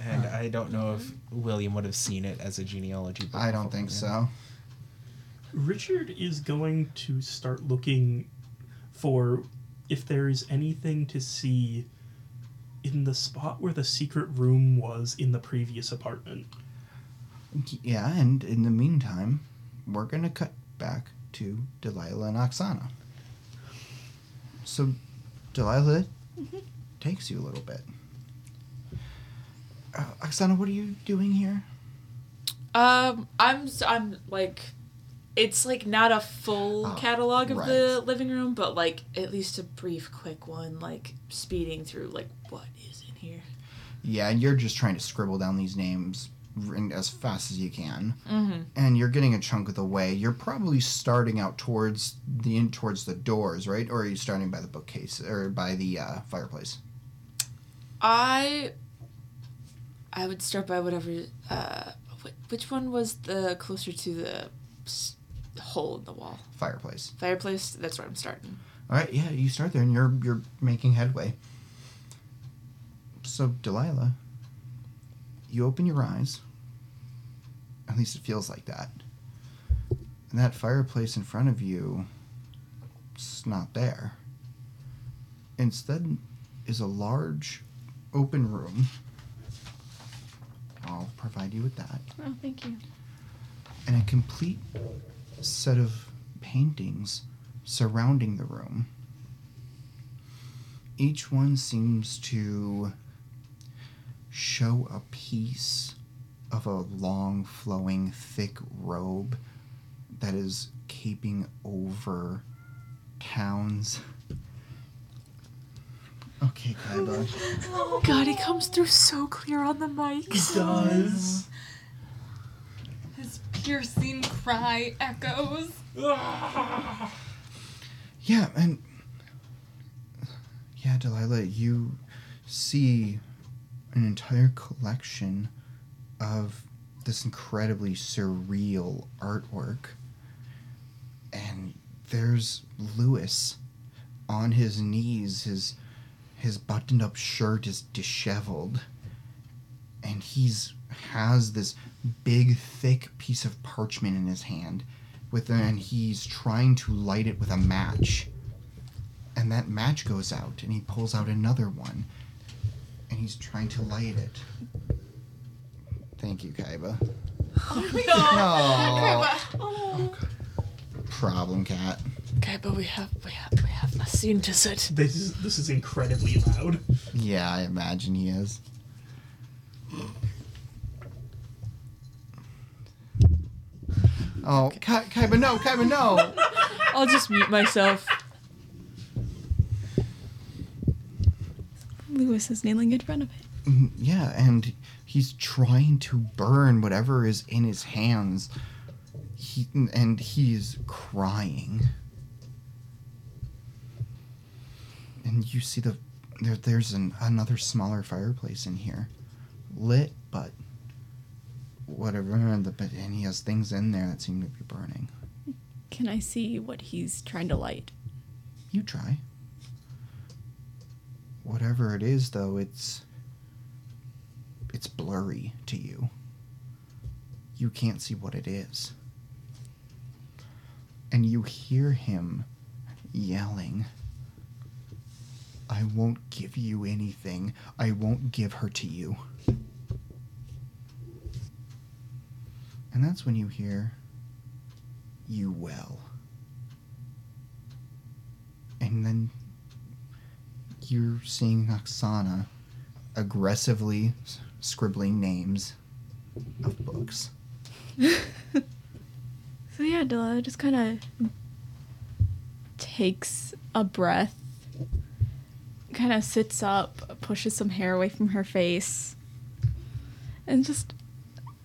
And I don't know if William would have seen it as a genealogy book. I don't think so. Richard is going to start looking for if there is anything to see in the spot where the secret room was in the previous apartment. Yeah, and in the meantime, we're going to cut back to Delilah and Oksana. So, Delilah takes you a little bit. Oksana, what are you doing here? I'm like, it's like not a full catalog of the living room, but like at least a brief, quick one, like speeding through, like what is in here. Yeah, and you're just trying to scribble down these names as fast as you can, and you're getting a chunk of the way. You're probably starting out towards the doors, right? Or are you starting by the bookcase or by the fireplace? I would start by whatever. Which one was the closer to the hole in the wall? Fireplace. Fireplace. That's where I'm starting. All right. Yeah, you start there, and you're making headway. So, Delilah, you open your eyes. At least it feels like that. And that fireplace in front of you, it's not there. Instead is a large open room. I'll provide you with that. Oh, thank you. And a complete set of paintings surrounding the room. Each one seems to show a piece of a long, flowing, thick robe that is caping over towns. Okay, Kaiba. Oh God, he comes through so clear on the mic. He does. His piercing cry echoes. Yeah, and... yeah, Delilah, you see an entire collection of this incredibly surreal artwork. And there's Lewis on his knees, his buttoned-up shirt is disheveled. And has this big, thick piece of parchment in his hand, and he's trying to light it with a match. And that match goes out, and he pulls out another one. And he's trying to light it. Thank you, Kaiba. Oh, my God. Kaiba. Oh. Problem, cat. Kaiba, we have a scene to set. This is incredibly loud. Yeah, I imagine he is. Oh, okay. Kaiba, no! Kaiba, no! I'll just mute myself. Lewis is kneeling in front of it. Yeah, and he's trying to burn whatever is in his hands. He's crying. And you see there's another smaller fireplace in here. Lit, but whatever. And he has things in there that seem to be burning. Can I see what he's trying to light? You try. Whatever it is, though, it's blurry to you. You can't see what it is. And you hear him yelling, "I won't give you anything. I won't give her to you." And that's when you hear, "You will." And then... you're seeing Oksana aggressively scribbling names of books. So yeah, Delilah just kind of takes a breath, kind of sits up, pushes some hair away from her face, and just,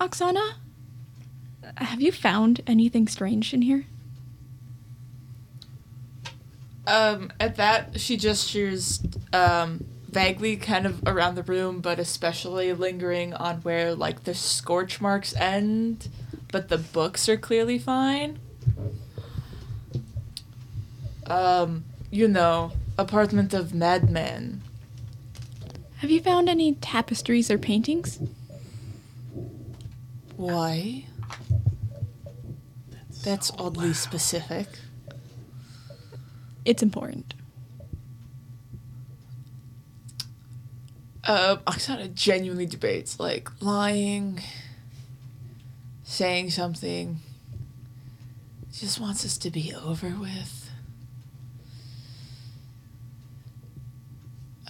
"Oksana, have you found anything strange in here?" At that, she gestures vaguely kind of around the room, but especially lingering on where, like, the scorch marks end, but the books are clearly fine. Apartment of madmen. Have you found any tapestries or paintings? Why? That's so oddly specific. It's important. Oksana genuinely debates, like, lying, saying something. She just wants this to be over with.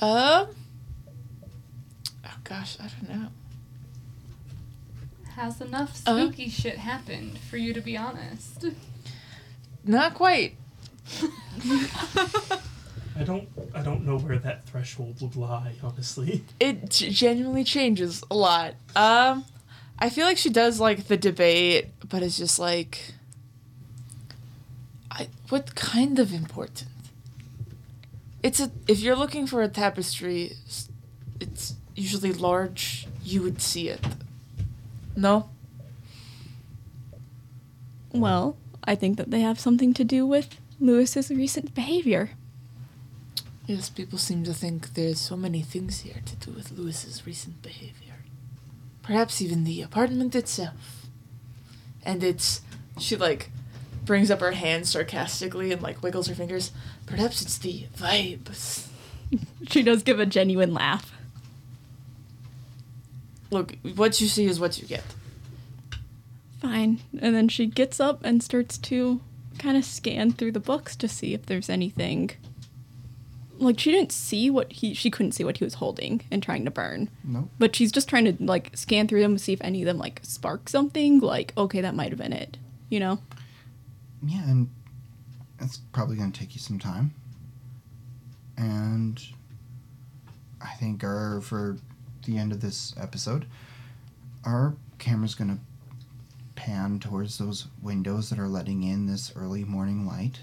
Oh gosh, I don't know. Has enough spooky shit happened for you to be honest? Not quite. I don't know where that threshold would lie, honestly. It genuinely changes a lot. I feel like she does like the debate, but it's just like, what kind of important? If you're looking for a tapestry, it's usually large. You would see it. No? Well, I think that they have something to do with Lewis's recent behavior. Yes, people seem to think there's so many things here to do with Lewis's recent behavior. Perhaps even the apartment itself. And she like brings up her hand sarcastically and like wiggles her fingers. Perhaps it's the vibes. She does give a genuine laugh. Look, what you see is what you get. Fine. And then she gets up and starts to kind of scan through the books to see if there's anything. Like, she didn't see what she couldn't see what he was holding and trying to burn. No. But she's just trying to, like, scan through them and see if any of them, like, spark something. Like, okay, that might have been it, you know? Yeah, and that's probably going to take you some time. And I think for the end of this episode, our camera's going to pan towards those windows that are letting in this early morning light.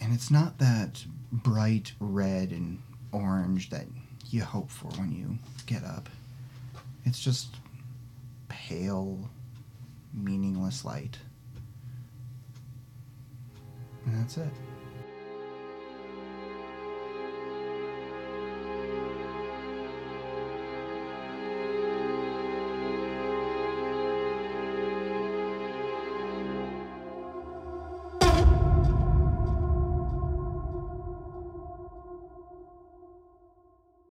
And it's not that bright red and orange that you hope for when you get up. It's just pale, meaningless light. And that's it.